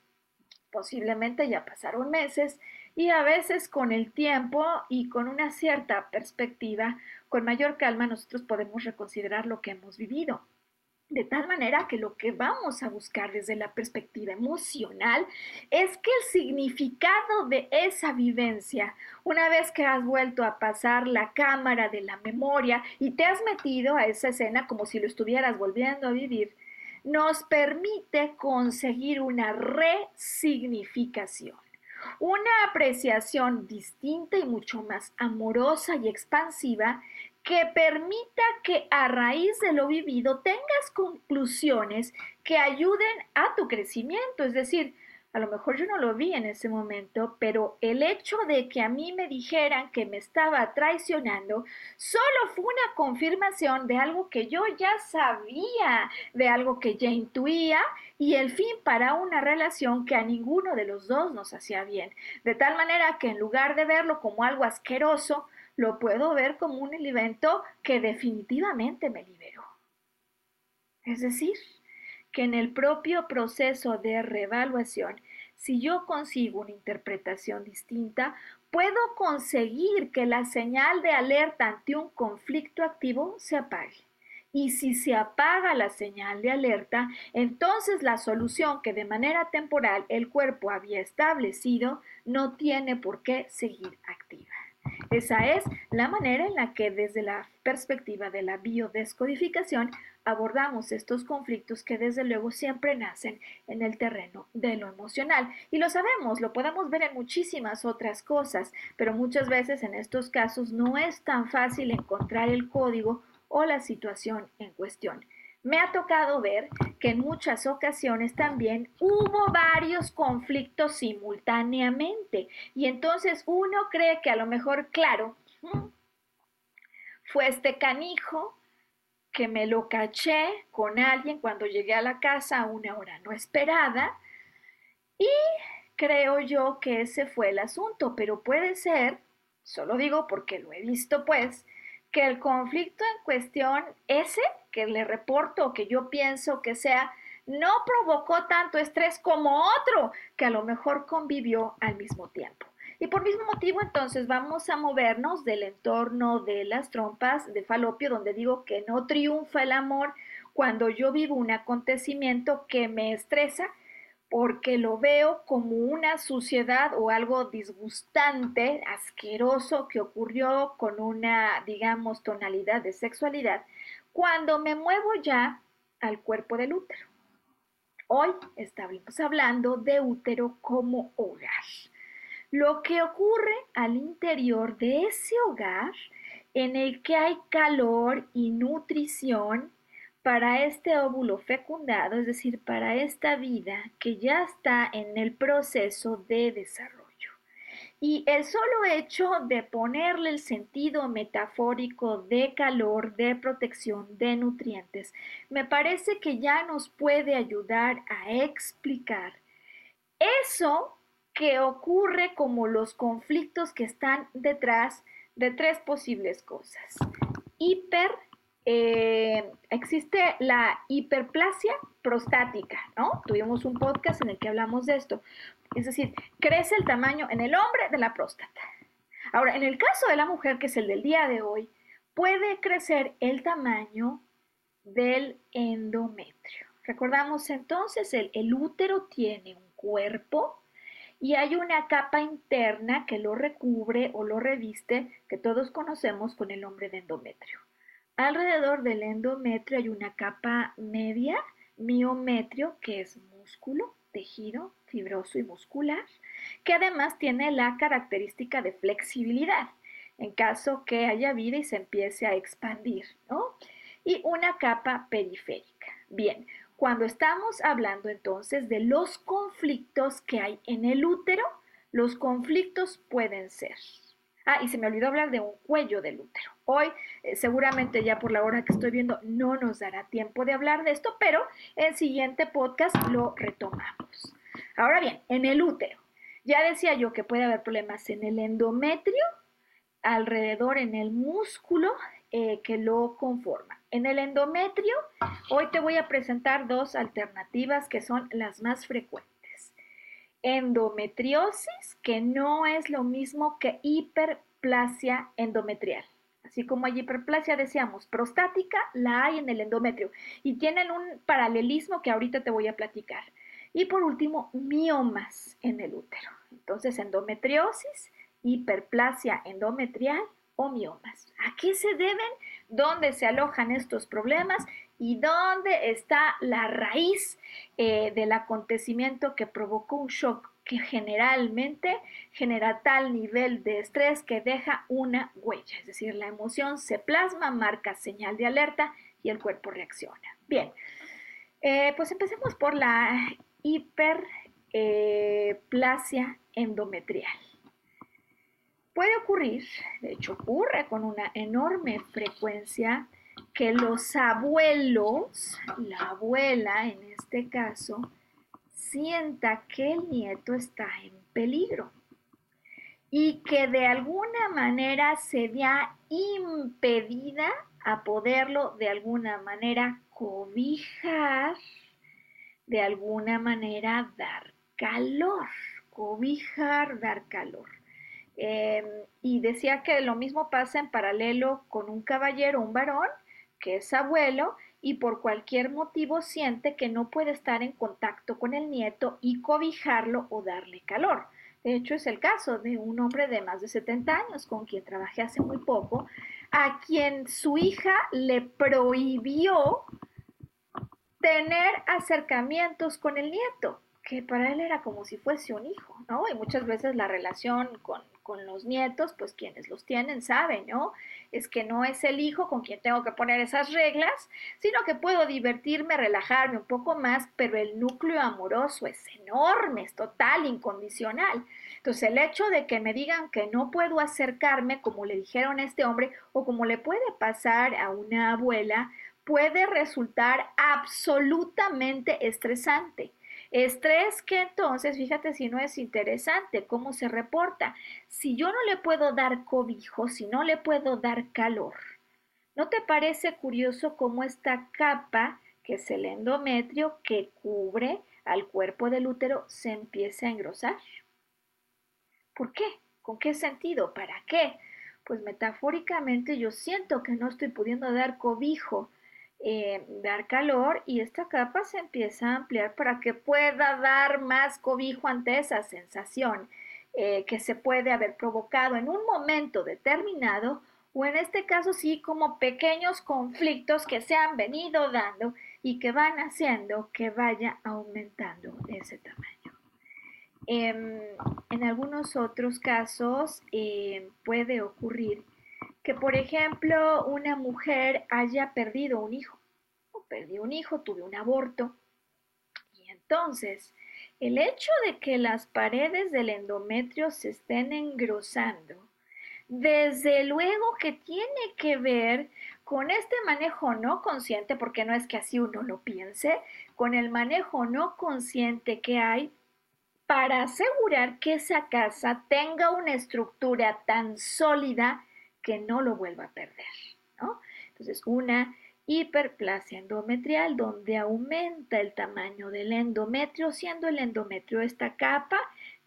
Posiblemente ya pasaron meses y a veces con el tiempo y con una cierta perspectiva, con mayor calma, nosotros podemos reconsiderar lo que hemos vivido. De tal manera que lo que vamos a buscar desde la perspectiva emocional es que el significado de esa vivencia, una vez que has vuelto a pasar la cámara de la memoria y te has metido a esa escena como si lo estuvieras volviendo a vivir, nos permite conseguir una resignificación, una apreciación distinta y mucho más amorosa y expansiva que permita que a raíz de lo vivido tengas conclusiones que ayuden a tu crecimiento. Es decir, a lo mejor yo no lo vi en ese momento, pero el hecho de que a mí me dijeran que me estaba traicionando solo fue una confirmación de algo que yo ya sabía, de algo que ya intuía y el fin para una relación que a ninguno de los dos nos hacía bien. De tal manera que en lugar de verlo como algo asqueroso, lo puedo ver como un evento que definitivamente me liberó. Es decir, que en el propio proceso de reevaluación, si yo consigo una interpretación distinta, puedo conseguir que la señal de alerta ante un conflicto activo se apague. Y si se apaga la señal de alerta, entonces la solución que de manera temporal el cuerpo había establecido no tiene por qué seguir activa. Esa es la manera en la que desde la perspectiva de la biodescodificación abordamos estos conflictos que desde luego siempre nacen en el terreno de lo emocional. Y lo sabemos, lo podemos ver en muchísimas otras cosas, pero muchas veces en estos casos no es tan fácil encontrar el código o la situación en cuestión. Me ha tocado ver que en muchas ocasiones también hubo varios conflictos simultáneamente y entonces uno cree que a lo mejor, claro, fue este canijo que me lo caché con alguien cuando llegué a la casa a una hora no esperada y creo yo que ese fue el asunto, pero puede ser, solo digo porque lo he visto pues, que el conflicto en cuestión, ese que le reporto o que yo pienso que sea, no provocó tanto estrés como otro que a lo mejor convivió al mismo tiempo. Y por mismo motivo entonces vamos a movernos del entorno de las trompas de Falopio, donde digo que no triunfa el amor cuando yo vivo un acontecimiento que me estresa porque lo veo como una suciedad o algo disgustante, asqueroso, que ocurrió con una, digamos, tonalidad de sexualidad, cuando me muevo ya al cuerpo del útero. Hoy estamos hablando de útero como hogar. Lo que ocurre al interior de ese hogar en el que hay calor y nutrición, para este óvulo fecundado, es decir, para esta vida que ya está en el proceso de desarrollo. Y el solo hecho de ponerle el sentido metafórico de calor, de protección, de nutrientes, me parece que ya nos puede ayudar a explicar eso que ocurre como los conflictos que están detrás de tres posibles cosas. Existe la hiperplasia prostática, ¿no? Tuvimos un podcast en el que hablamos de esto. Es decir, crece el tamaño en el hombre de la próstata. Ahora, en el caso de la mujer, que es el del día de hoy, puede crecer el tamaño del endometrio. Recordamos entonces, el útero tiene un cuerpo y hay una capa interna que lo recubre o lo reviste, que todos conocemos con el nombre de endometrio. Alrededor del endometrio hay una capa media, miometrio, que es músculo, tejido fibroso y muscular, que además tiene la característica de flexibilidad, en caso que haya vida y se empiece a expandir, ¿no? Y una capa periférica. Bien, cuando estamos hablando entonces de los conflictos que hay en el útero, los conflictos pueden ser... Ah, y se me olvidó hablar de un cuello del útero. Hoy, seguramente ya por la hora que estoy viendo, no nos dará tiempo de hablar de esto, pero el siguiente podcast lo retomamos. Ahora bien, en el útero. Ya decía yo que puede haber problemas en el endometrio, alrededor en el músculo que lo conforma. En el endometrio, hoy te voy a presentar dos alternativas que son las más frecuentes. Endometriosis, que no es lo mismo que hiperplasia endometrial. Así como hay hiperplasia, decíamos, prostática, la hay en el endometrio. Y tienen un paralelismo que ahorita te voy a platicar. Y por último, miomas en el útero. Entonces, endometriosis, hiperplasia endometrial o miomas. ¿A qué se deben? ¿Dónde se alojan estos problemas? ¿Y dónde está la raíz del acontecimiento que provocó un shock que generalmente genera tal nivel de estrés que deja una huella? Es decir, la emoción se plasma, marca señal de alerta y el cuerpo reacciona. Bien, pues empecemos por la hiperplasia endometrial. Puede ocurrir, de hecho ocurre con una enorme frecuencia, que los abuelos, la abuela en este caso, sienta que el nieto está en peligro y que de alguna manera se vea impedida a poderlo de alguna manera cobijar, de alguna manera dar calor, cobijar, dar calor. Y decía que lo mismo pasa en paralelo con un caballero, un varón, que es abuelo y por cualquier motivo siente que no puede estar en contacto con el nieto y cobijarlo o darle calor. De hecho, es el caso de un hombre de más de 70 años con quien trabajé hace muy poco, a quien su hija le prohibió tener acercamientos con el nieto, que para él era como si fuese un hijo, ¿no? Y muchas veces la relación con los nietos, pues quienes los tienen saben, ¿no? Es que no es el hijo con quien tengo que poner esas reglas, sino que puedo divertirme, relajarme un poco más, pero el núcleo amoroso es enorme, es total, incondicional. Entonces, el hecho de que me digan que no puedo acercarme, como le dijeron a este hombre, o como le puede pasar a una abuela, puede resultar absolutamente estresante. Estrés que entonces, fíjate si no es interesante, cómo se reporta. Si yo no le puedo dar cobijo, si no le puedo dar calor, ¿no te parece curioso cómo esta capa, que es el endometrio, que cubre al cuerpo del útero, se empieza a engrosar? ¿Por qué? ¿Con qué sentido? ¿Para qué? Pues metafóricamente yo siento que no estoy pudiendo dar cobijo, dar calor, y esta capa se empieza a ampliar para que pueda dar más cobijo ante esa sensación que se puede haber provocado en un momento determinado, o en este caso sí como pequeños conflictos que se han venido dando y que van haciendo que vaya aumentando ese tamaño. En algunos otros casos puede ocurrir que, por ejemplo, una mujer haya perdido un hijo, o perdió un hijo, tuvo un aborto, y entonces el hecho de que las paredes del endometrio se estén engrosando, desde luego que tiene que ver con este manejo no consciente, porque no es que así uno lo piense, con el manejo no consciente que hay para asegurar que esa casa tenga una estructura tan sólida que no lo vuelva a perder, ¿no? Entonces, una hiperplasia endometrial donde aumenta el tamaño del endometrio, siendo el endometrio esta capa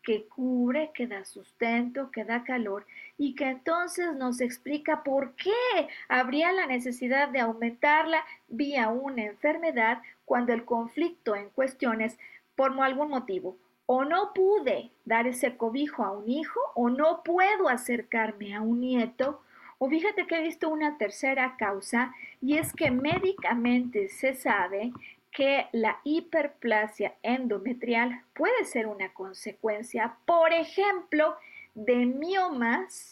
que cubre, que da sustento, que da calor y que entonces nos explica por qué habría la necesidad de aumentarla vía una enfermedad cuando el conflicto en cuestión es por algún motivo. O no pude dar ese cobijo a un hijo, o no puedo acercarme a un nieto, o fíjate que he visto una tercera causa, y es que médicamente se sabe que la hiperplasia endometrial puede ser una consecuencia, por ejemplo, de miomas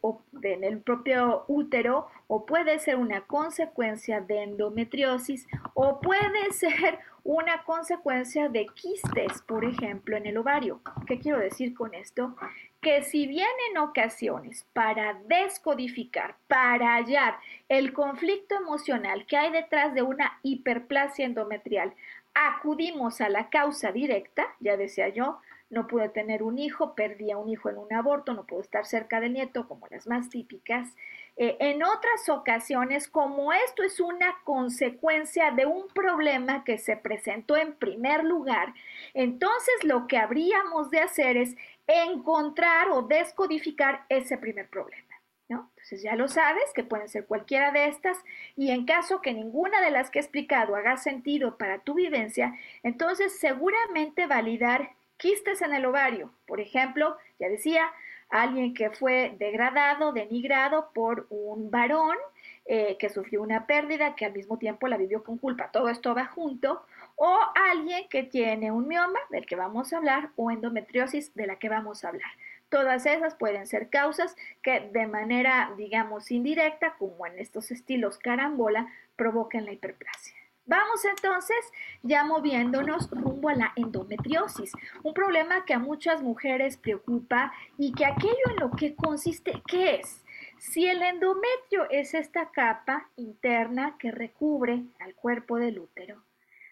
o del propio útero, o puede ser una consecuencia de endometriosis, o puede ser una consecuencia de quistes, por ejemplo, en el ovario. ¿Qué quiero decir con esto? Que si bien en ocasiones para descodificar, para hallar el conflicto emocional que hay detrás de una hiperplasia endometrial, acudimos a la causa directa, ya decía yo, no pude tener un hijo, perdí a un hijo en un aborto, no puedo estar cerca del nieto, como las más típicas. En otras ocasiones, como esto es una consecuencia de un problema que se presentó en primer lugar, entonces lo que habríamos de hacer es encontrar o descodificar ese primer problema, ¿no? Entonces ya lo sabes, que pueden ser cualquiera de estas, y en caso que ninguna de las que he explicado haga sentido para tu vivencia, entonces seguramente validar quistes en el ovario, por ejemplo, ya decía, alguien que fue degradado, denigrado por un varón que sufrió una pérdida que al mismo tiempo la vivió con culpa, todo esto va junto, o alguien que tiene un mioma, del que vamos a hablar, o endometriosis, de la que vamos a hablar. Todas esas pueden ser causas que de manera, digamos, indirecta, como en estos estilos carambola, provocan la hiperplasia. Vamos entonces ya moviéndonos rumbo a la endometriosis, un problema que a muchas mujeres preocupa y que aquello en lo que consiste, ¿qué es? Si el endometrio es esta capa interna que recubre al cuerpo del útero,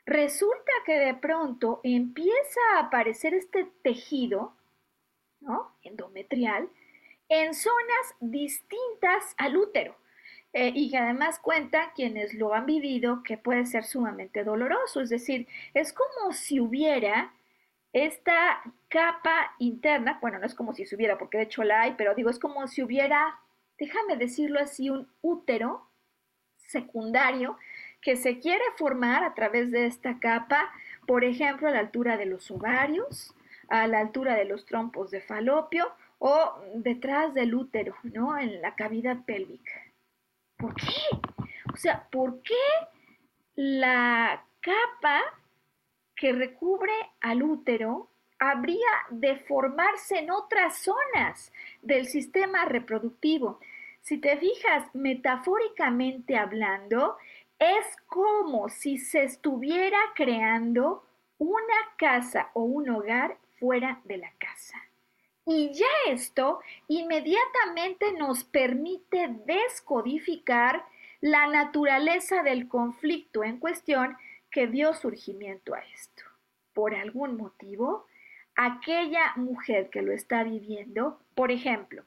resulta que de pronto empieza a aparecer este tejido, ¿no?, endometrial en zonas distintas al útero. Y que además cuenta quienes lo han vivido que puede ser sumamente doloroso, es decir, es como si hubiera esta capa interna, bueno, no es como si se hubiera porque de hecho la hay, pero digo, es como si hubiera, déjame decirlo así, un útero secundario que se quiere formar a través de esta capa, por ejemplo, a la altura de los ovarios, a la altura de los trompos de Falopio o detrás del útero, ¿no?, en la cavidad pélvica. ¿Por qué? O sea, ¿por qué la capa que recubre al útero habría de formarse en otras zonas del sistema reproductivo? Si te fijas, metafóricamente hablando, es como si se estuviera creando una casa o un hogar fuera de la casa. Y ya esto inmediatamente nos permite descodificar la naturaleza del conflicto en cuestión que dio surgimiento a esto. Por algún motivo, aquella mujer que lo está viviendo, por ejemplo,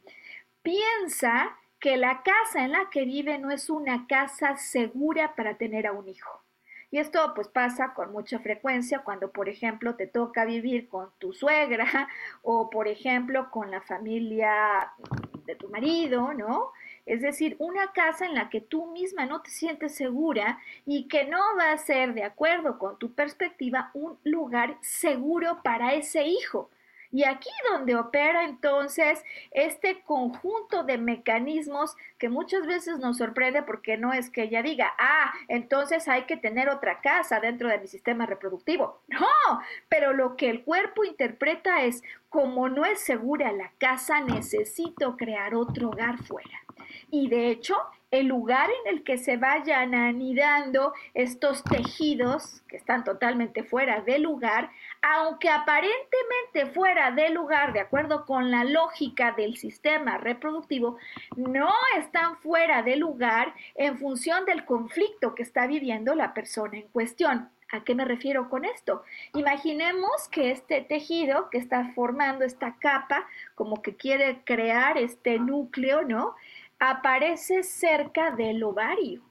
piensa que la casa en la que vive no es una casa segura para tener a un hijo. Y esto pues pasa con mucha frecuencia cuando, por ejemplo, te toca vivir con tu suegra o, por ejemplo, con la familia de tu marido, ¿no? Es decir, una casa en la que tú misma no te sientes segura y que no va a ser, de acuerdo con tu perspectiva, un lugar seguro para ese hijo. Y aquí donde opera entonces este conjunto de mecanismos que muchas veces nos sorprende porque no es que ella diga, ah, entonces hay que tener otra casa dentro de mi sistema reproductivo. No, pero lo que el cuerpo interpreta es, como no es segura la casa, necesito crear otro hogar fuera. Y de hecho, el lugar en el que se vayan anidando estos tejidos que están totalmente fuera de lugar, aunque aparentemente fuera de lugar, de acuerdo con la lógica del sistema reproductivo, no están fuera de lugar en función del conflicto que está viviendo la persona en cuestión. ¿A qué me refiero con esto? Imaginemos que este tejido que está formando esta capa, como que quiere crear este núcleo, ¿no?, aparece cerca del ovario.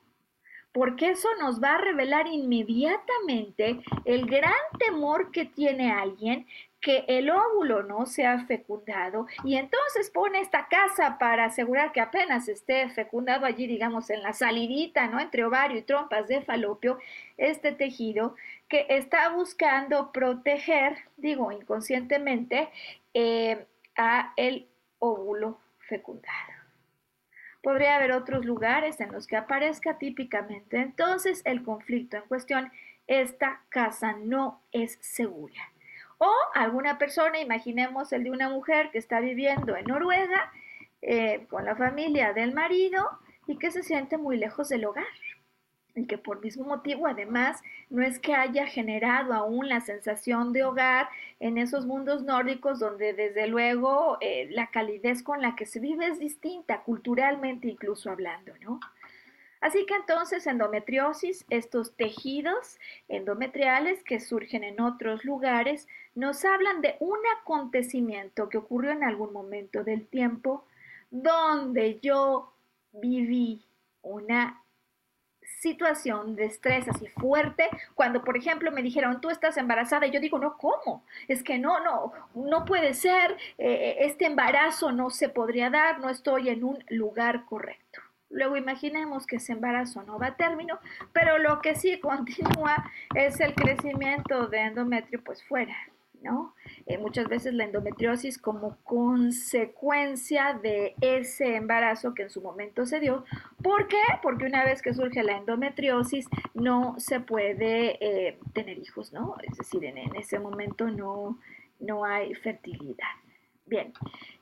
porque eso nos va a revelar inmediatamente el gran temor que tiene alguien que el óvulo no sea fecundado, y entonces pone esta casa para asegurar que apenas esté fecundado allí, digamos, en la salidita, ¿no?, entre ovario y trompas de Falopio, este tejido que está buscando proteger, digo, inconscientemente, a el óvulo fecundado. Podría haber otros lugares en los que aparezca típicamente. Entonces, el conflicto en cuestión, esta casa no es segura. O alguna persona, imaginemos el de una mujer que está viviendo en Noruega con la familia del marido y que se siente muy lejos del hogar y que por mismo motivo además no es que haya generado aún la sensación de hogar en esos mundos nórdicos donde desde luego la calidez con la que se vive es distinta, culturalmente incluso hablando, ¿no? Así que entonces endometriosis, estos tejidos endometriales que surgen en otros lugares, nos hablan de un acontecimiento que ocurrió en algún momento del tiempo donde yo viví una situación de estrés así fuerte, cuando por ejemplo me dijeron tú estás embarazada y yo digo no, ¿cómo? Es que no puede ser, este embarazo no se podría dar, no estoy en un lugar correcto. Luego imaginemos que ese embarazo no va a término, pero lo que sí continúa es el crecimiento de endometrio pues fuera, ¿no? Muchas veces la endometriosis como consecuencia de ese embarazo que en su momento se dio. ¿Por qué? Porque una vez que surge la endometriosis no se puede tener hijos, ¿no? Es decir, en ese momento no hay fertilidad. Bien,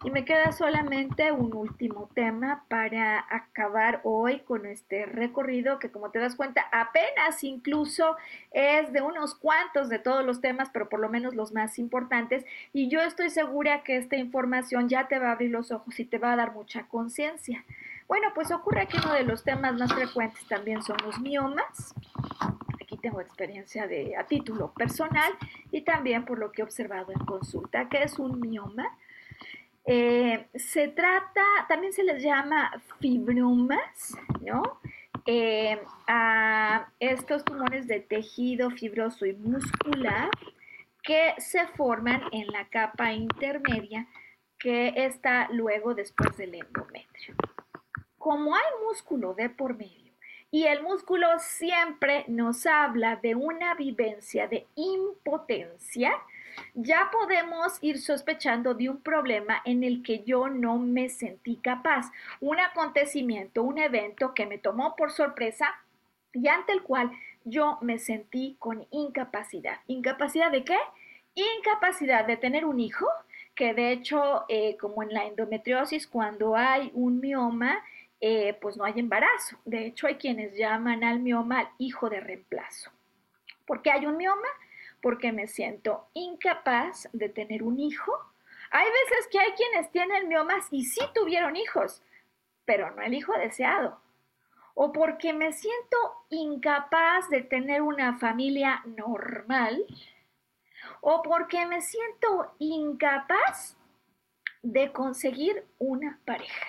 y me queda solamente un último tema para acabar hoy con este recorrido que, como te das cuenta, apenas incluso es de unos cuantos de todos los temas, pero por lo menos los más importantes, y yo estoy segura que esta información ya te va a abrir los ojos y te va a dar mucha conciencia. Bueno, pues ocurre que uno de los temas más frecuentes también son los miomas. Aquí tengo experiencia a título personal y también por lo que he observado en consulta. ¿Qué es un mioma? Se trata, también se les llama fibromas, ¿no? A estos tumores de tejido fibroso y muscular que se forman en la capa intermedia que está luego después del endometrio. Como hay músculo de por medio, y el músculo siempre nos habla de una vivencia de impotencia, ya podemos ir sospechando de un problema en el que yo no me sentí capaz, un acontecimiento, un evento que me tomó por sorpresa y ante el cual yo me sentí con incapacidad. ¿Incapacidad de qué? Incapacidad de tener un hijo, que de hecho, como en la endometriosis, cuando hay un mioma, pues no hay embarazo. De hecho, hay quienes llaman al mioma al hijo de reemplazo. ¿Por qué hay un mioma? Porque me siento incapaz de tener un hijo. Hay veces que hay quienes tienen miomas y sí tuvieron hijos, pero no el hijo deseado. O porque me siento incapaz de tener una familia normal. O porque me siento incapaz de conseguir una pareja.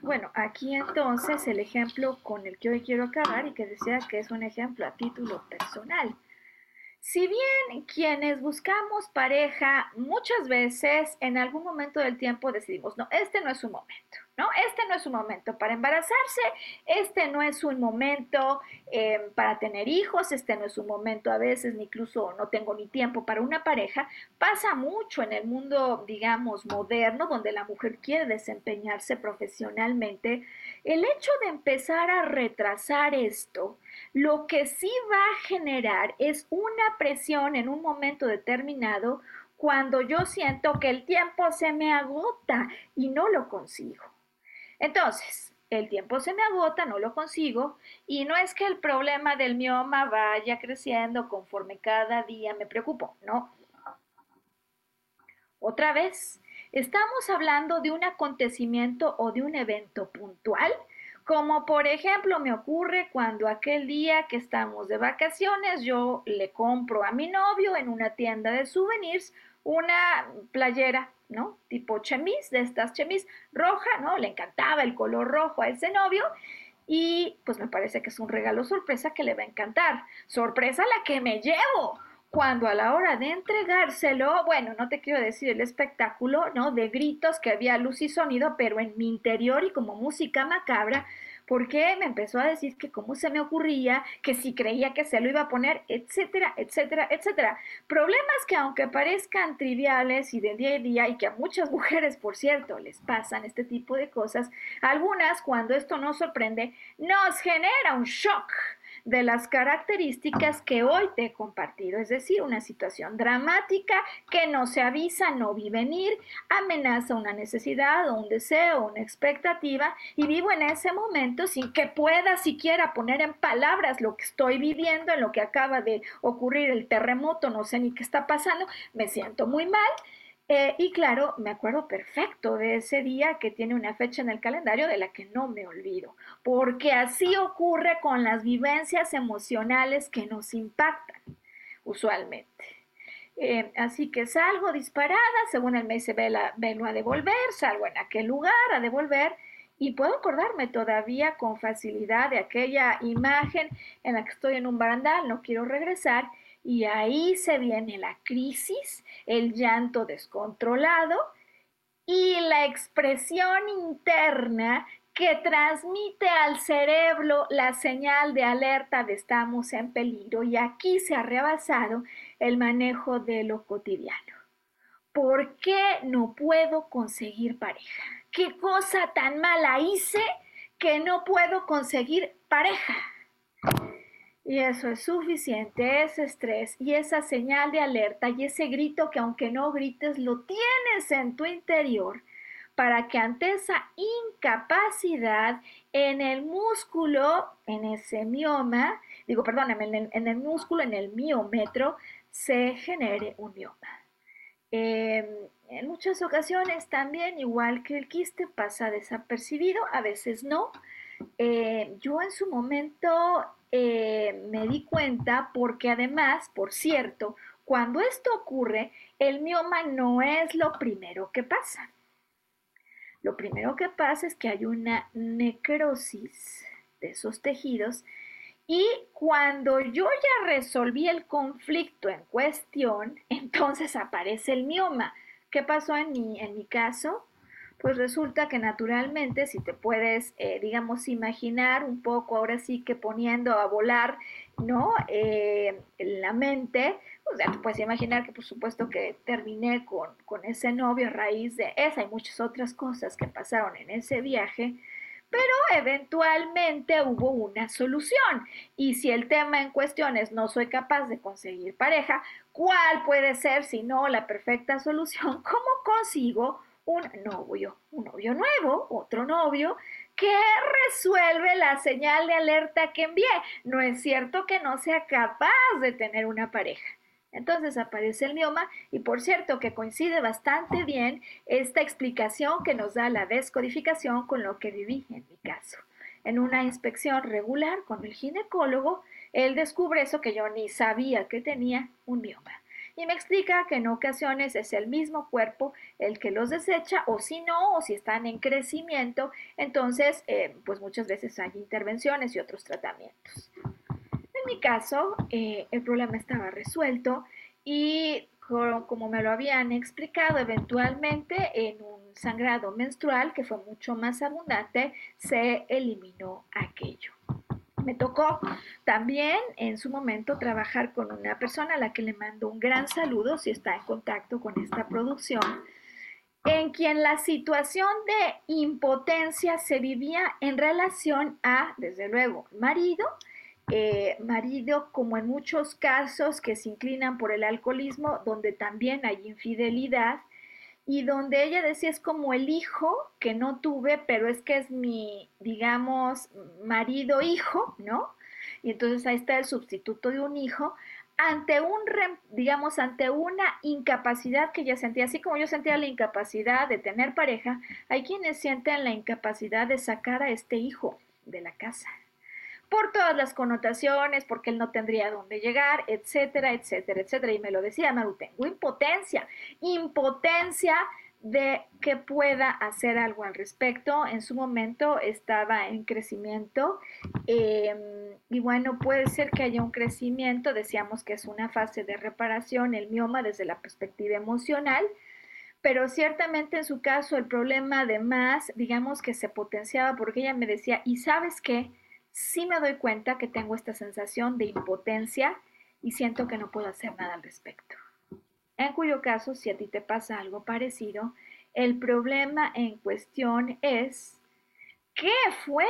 Bueno, aquí entonces el ejemplo con el que hoy quiero acabar y que decía que es un ejemplo a título personal. Si bien quienes buscamos pareja muchas veces en algún momento del tiempo decidimos, no, este no es un momento, ¿no? Este no es un momento para embarazarse, este no es un momento para tener hijos, este no es un momento a veces, incluso no tengo ni tiempo para una pareja. Pasa mucho en el mundo, digamos, moderno, donde la mujer quiere desempeñarse profesionalmente. El hecho de empezar a retrasar esto, lo que sí va a generar es una presión en un momento determinado cuando yo siento que el tiempo se me agota y no lo consigo. Entonces, el tiempo se me agota, no lo consigo, y no es que el problema del mioma vaya creciendo conforme cada día me preocupo, no. Otra vez, estamos hablando de un acontecimiento o de un evento puntual, como por ejemplo me ocurre cuando aquel día que estamos de vacaciones yo le compro a mi novio en una tienda de souvenirs una playera, ¿no? Tipo chemis, de estas chemis roja, ¿no? Le encantaba el color rojo a ese novio y pues me parece que es un regalo sorpresa que le va a encantar. Sorpresa la que me llevo cuando a la hora de entregárselo, bueno, no te quiero decir el espectáculo, ¿no? De gritos que había luz y sonido, pero en mi interior y como música macabra, porque me empezó a decir que cómo se me ocurría, que si creía que se lo iba a poner, etcétera, etcétera, etcétera. Problemas que aunque parezcan triviales y de día a día, y que a muchas mujeres, por cierto, les pasan este tipo de cosas, algunas, cuando esto nos sorprende, nos genera un shock de las características que hoy te he compartido, es decir, una situación dramática que no se avisa, no vi venir, amenaza una necesidad o un deseo, una expectativa, y vivo en ese momento sin que pueda siquiera poner en palabras lo que estoy viviendo, en lo que acaba de ocurrir el terremoto, no sé ni qué está pasando, me siento muy mal. Y claro, me acuerdo perfecto de ese día que tiene una fecha en el calendario de la que no me olvido, porque así ocurre con las vivencias emocionales que nos impactan usualmente. Así que salgo disparada, según él me dice, velo a devolver, salgo en aquel lugar a devolver, y puedo acordarme todavía con facilidad de aquella imagen en la que estoy en un barandal, no quiero regresar. Y ahí se viene la crisis, el llanto descontrolado y la expresión interna que transmite al cerebro la señal de alerta de estamos en peligro. Y aquí se ha rebasado el manejo de lo cotidiano. ¿Por qué no puedo conseguir pareja? ¿Qué cosa tan mala hice que no puedo conseguir pareja? Y eso es suficiente, ese estrés y esa señal de alerta y ese grito que aunque no grites lo tienes en tu interior para que ante esa incapacidad en el músculo, en ese mioma, digo, perdóname, en el músculo, en el miometrio, se genere un mioma. En muchas ocasiones también, igual que el quiste, pasa desapercibido, a veces no. Yo en su momento me di cuenta porque además, por cierto, cuando esto ocurre, el mioma no es lo primero que pasa. Lo primero que pasa es que hay una necrosis de esos tejidos y cuando yo ya resolví el conflicto en cuestión, entonces aparece el mioma. ¿Qué pasó en mi caso? Pues resulta que naturalmente, si te puedes, digamos, imaginar un poco, ahora sí que poniendo a volar, ¿no? La mente, o sea, te puedes imaginar que por supuesto que terminé con ese novio a raíz de esa y muchas otras cosas que pasaron en ese viaje, pero eventualmente hubo una solución. Y si el tema en cuestión es no soy capaz de conseguir pareja, ¿cuál puede ser, si no, la perfecta solución? ¿Cómo consigo un novio nuevo, otro novio, que resuelve la señal de alerta que envié? No es cierto que no sea capaz de tener una pareja. Entonces aparece el mioma y por cierto que coincide bastante bien esta explicación que nos da la descodificación con lo que viví en mi caso. En una inspección regular con el ginecólogo, él descubre eso que yo ni sabía que tenía, un mioma. Y me explica que en ocasiones es el mismo cuerpo el que los desecha, o si no, o si están en crecimiento, entonces pues muchas veces hay intervenciones y otros tratamientos. En mi caso, el problema estaba resuelto y como me lo habían explicado, eventualmente en un sangrado menstrual que fue mucho más abundante, se eliminó aquello. Me tocó también en su momento trabajar con una persona a la que le mando un gran saludo si está en contacto con esta producción, en quien la situación de impotencia se vivía en relación a, desde luego, marido como en muchos casos que se inclinan por el alcoholismo, donde también hay infidelidad, y donde ella decía es como el hijo que no tuve, pero es que es mi, digamos, marido-hijo, ¿no? Y entonces ahí está el sustituto de un hijo, ante una incapacidad que ella sentía, así como yo sentía la incapacidad de tener pareja, hay quienes sienten la incapacidad de sacar a este hijo de la casa, por todas las connotaciones, porque él no tendría dónde llegar, etcétera, etcétera, etcétera. Y me lo decía Maru, tengo impotencia de que pueda hacer algo al respecto. En su momento estaba en crecimiento y bueno, puede ser que haya un crecimiento, decíamos que es una fase de reparación el mioma desde la perspectiva emocional, pero ciertamente en su caso el problema además, digamos que se potenciaba porque ella me decía, ¿y sabes qué? Sí me doy cuenta que tengo esta sensación de impotencia y siento que no puedo hacer nada al respecto. En cuyo caso, si a ti te pasa algo parecido, el problema en cuestión es ¿qué fue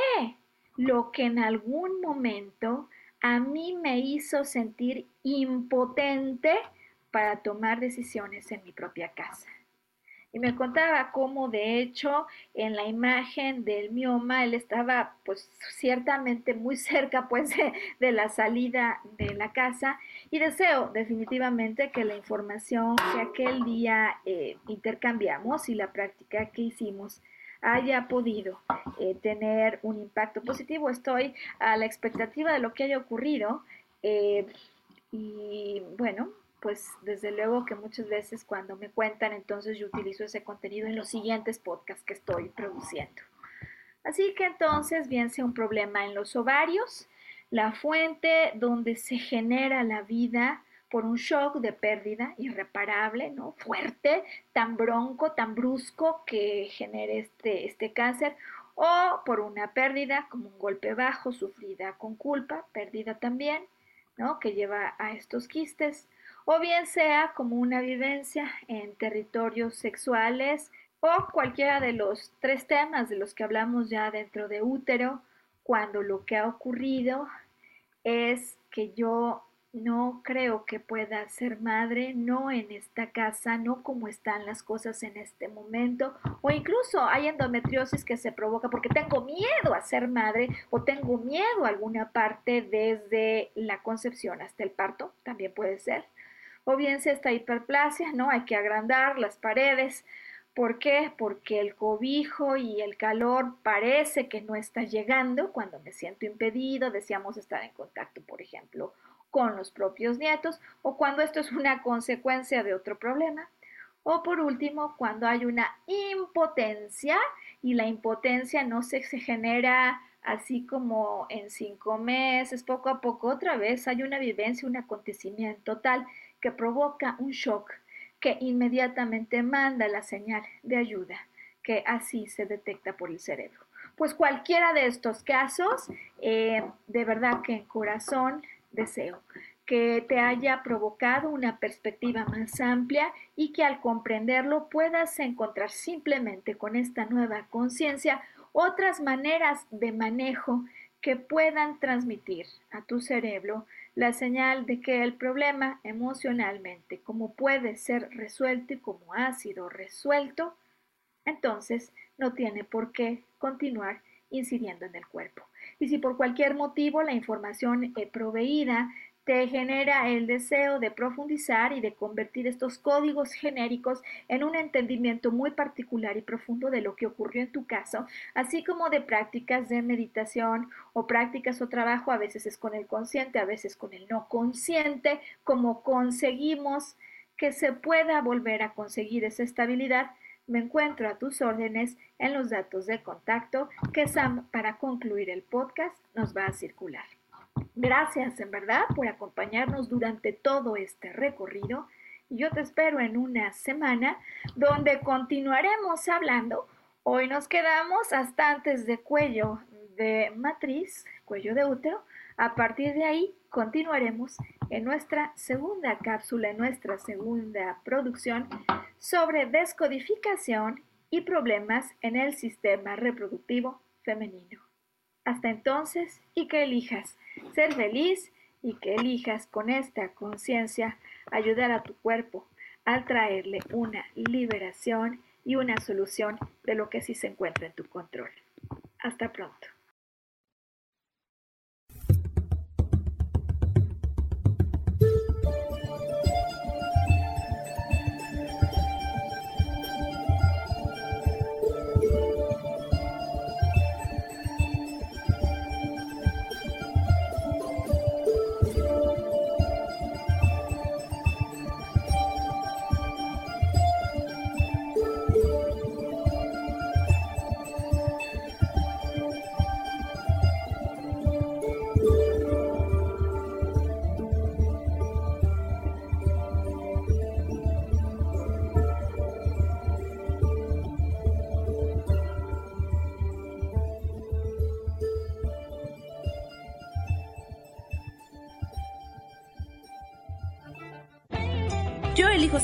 lo que en algún momento a mí me hizo sentir impotente para tomar decisiones en mi propia casa? Y me contaba cómo de hecho en la imagen del mioma él estaba pues ciertamente muy cerca pues de la salida de la casa, y deseo definitivamente que la información que aquel día intercambiamos y la práctica que hicimos haya podido tener un impacto positivo. Estoy a la expectativa de lo que haya ocurrido y bueno, pues desde luego que muchas veces cuando me cuentan, entonces yo utilizo ese contenido en los siguientes podcasts que estoy produciendo. Así que entonces, bien sea un problema en los ovarios, la fuente donde se genera la vida por un shock de pérdida irreparable, ¿no? Fuerte, tan bronco, tan brusco que genere este cáncer, o por una pérdida como un golpe bajo, sufrida con culpa, pérdida también, ¿no? Que lleva a estos quistes, o bien sea como una vivencia en territorios sexuales o cualquiera de los tres temas de los que hablamos ya dentro de útero, cuando lo que ha ocurrido es que yo no creo que pueda ser madre, no en esta casa, no como están las cosas en este momento, o incluso hay endometriosis que se provoca porque tengo miedo a ser madre o tengo miedo a alguna parte desde la concepción hasta el parto, también puede ser. O bien sea esta hiperplasia, ¿no? Hay que agrandar las paredes. ¿Por qué? Porque el cobijo y el calor parece que no está llegando cuando me siento impedido, deseamos estar en contacto, por ejemplo, con los propios nietos, o cuando esto es una consecuencia de otro problema. O por último, cuando hay una impotencia y la impotencia no se genera así como en 5 meses, poco a poco, otra vez hay una vivencia, un acontecimiento tal que provoca un shock que inmediatamente manda la señal de ayuda, que así se detecta por el cerebro. Pues cualquiera de estos casos, de verdad que en corazón deseo que te haya provocado una perspectiva más amplia y que al comprenderlo puedas encontrar simplemente con esta nueva conciencia otras maneras de manejo que puedan transmitir a tu cerebro la señal de que el problema emocionalmente, como puede ser resuelto y como ha sido resuelto, entonces no tiene por qué continuar incidiendo en el cuerpo. Y si por cualquier motivo la información proveída te genera el deseo de profundizar y de convertir estos códigos genéricos en un entendimiento muy particular y profundo de lo que ocurrió en tu caso, así como de prácticas de meditación o prácticas o trabajo, a veces es con el consciente, a veces con el no consciente, como conseguimos que se pueda volver a conseguir esa estabilidad, me encuentro a tus órdenes en los datos de contacto que Sam, para concluir el podcast, nos va a circular. Gracias en verdad por acompañarnos durante todo este recorrido y yo te espero en una semana donde continuaremos hablando. Hoy nos quedamos hasta antes de cuello de matriz, cuello de útero. A partir de ahí continuaremos en nuestra segunda cápsula, en nuestra segunda producción sobre descodificación y problemas en el sistema reproductivo femenino. Hasta entonces, y que elijas ser feliz y que elijas con esta conciencia ayudar a tu cuerpo al traerle una liberación y una solución de lo que sí se encuentra en tu control. Hasta pronto. Yo elijo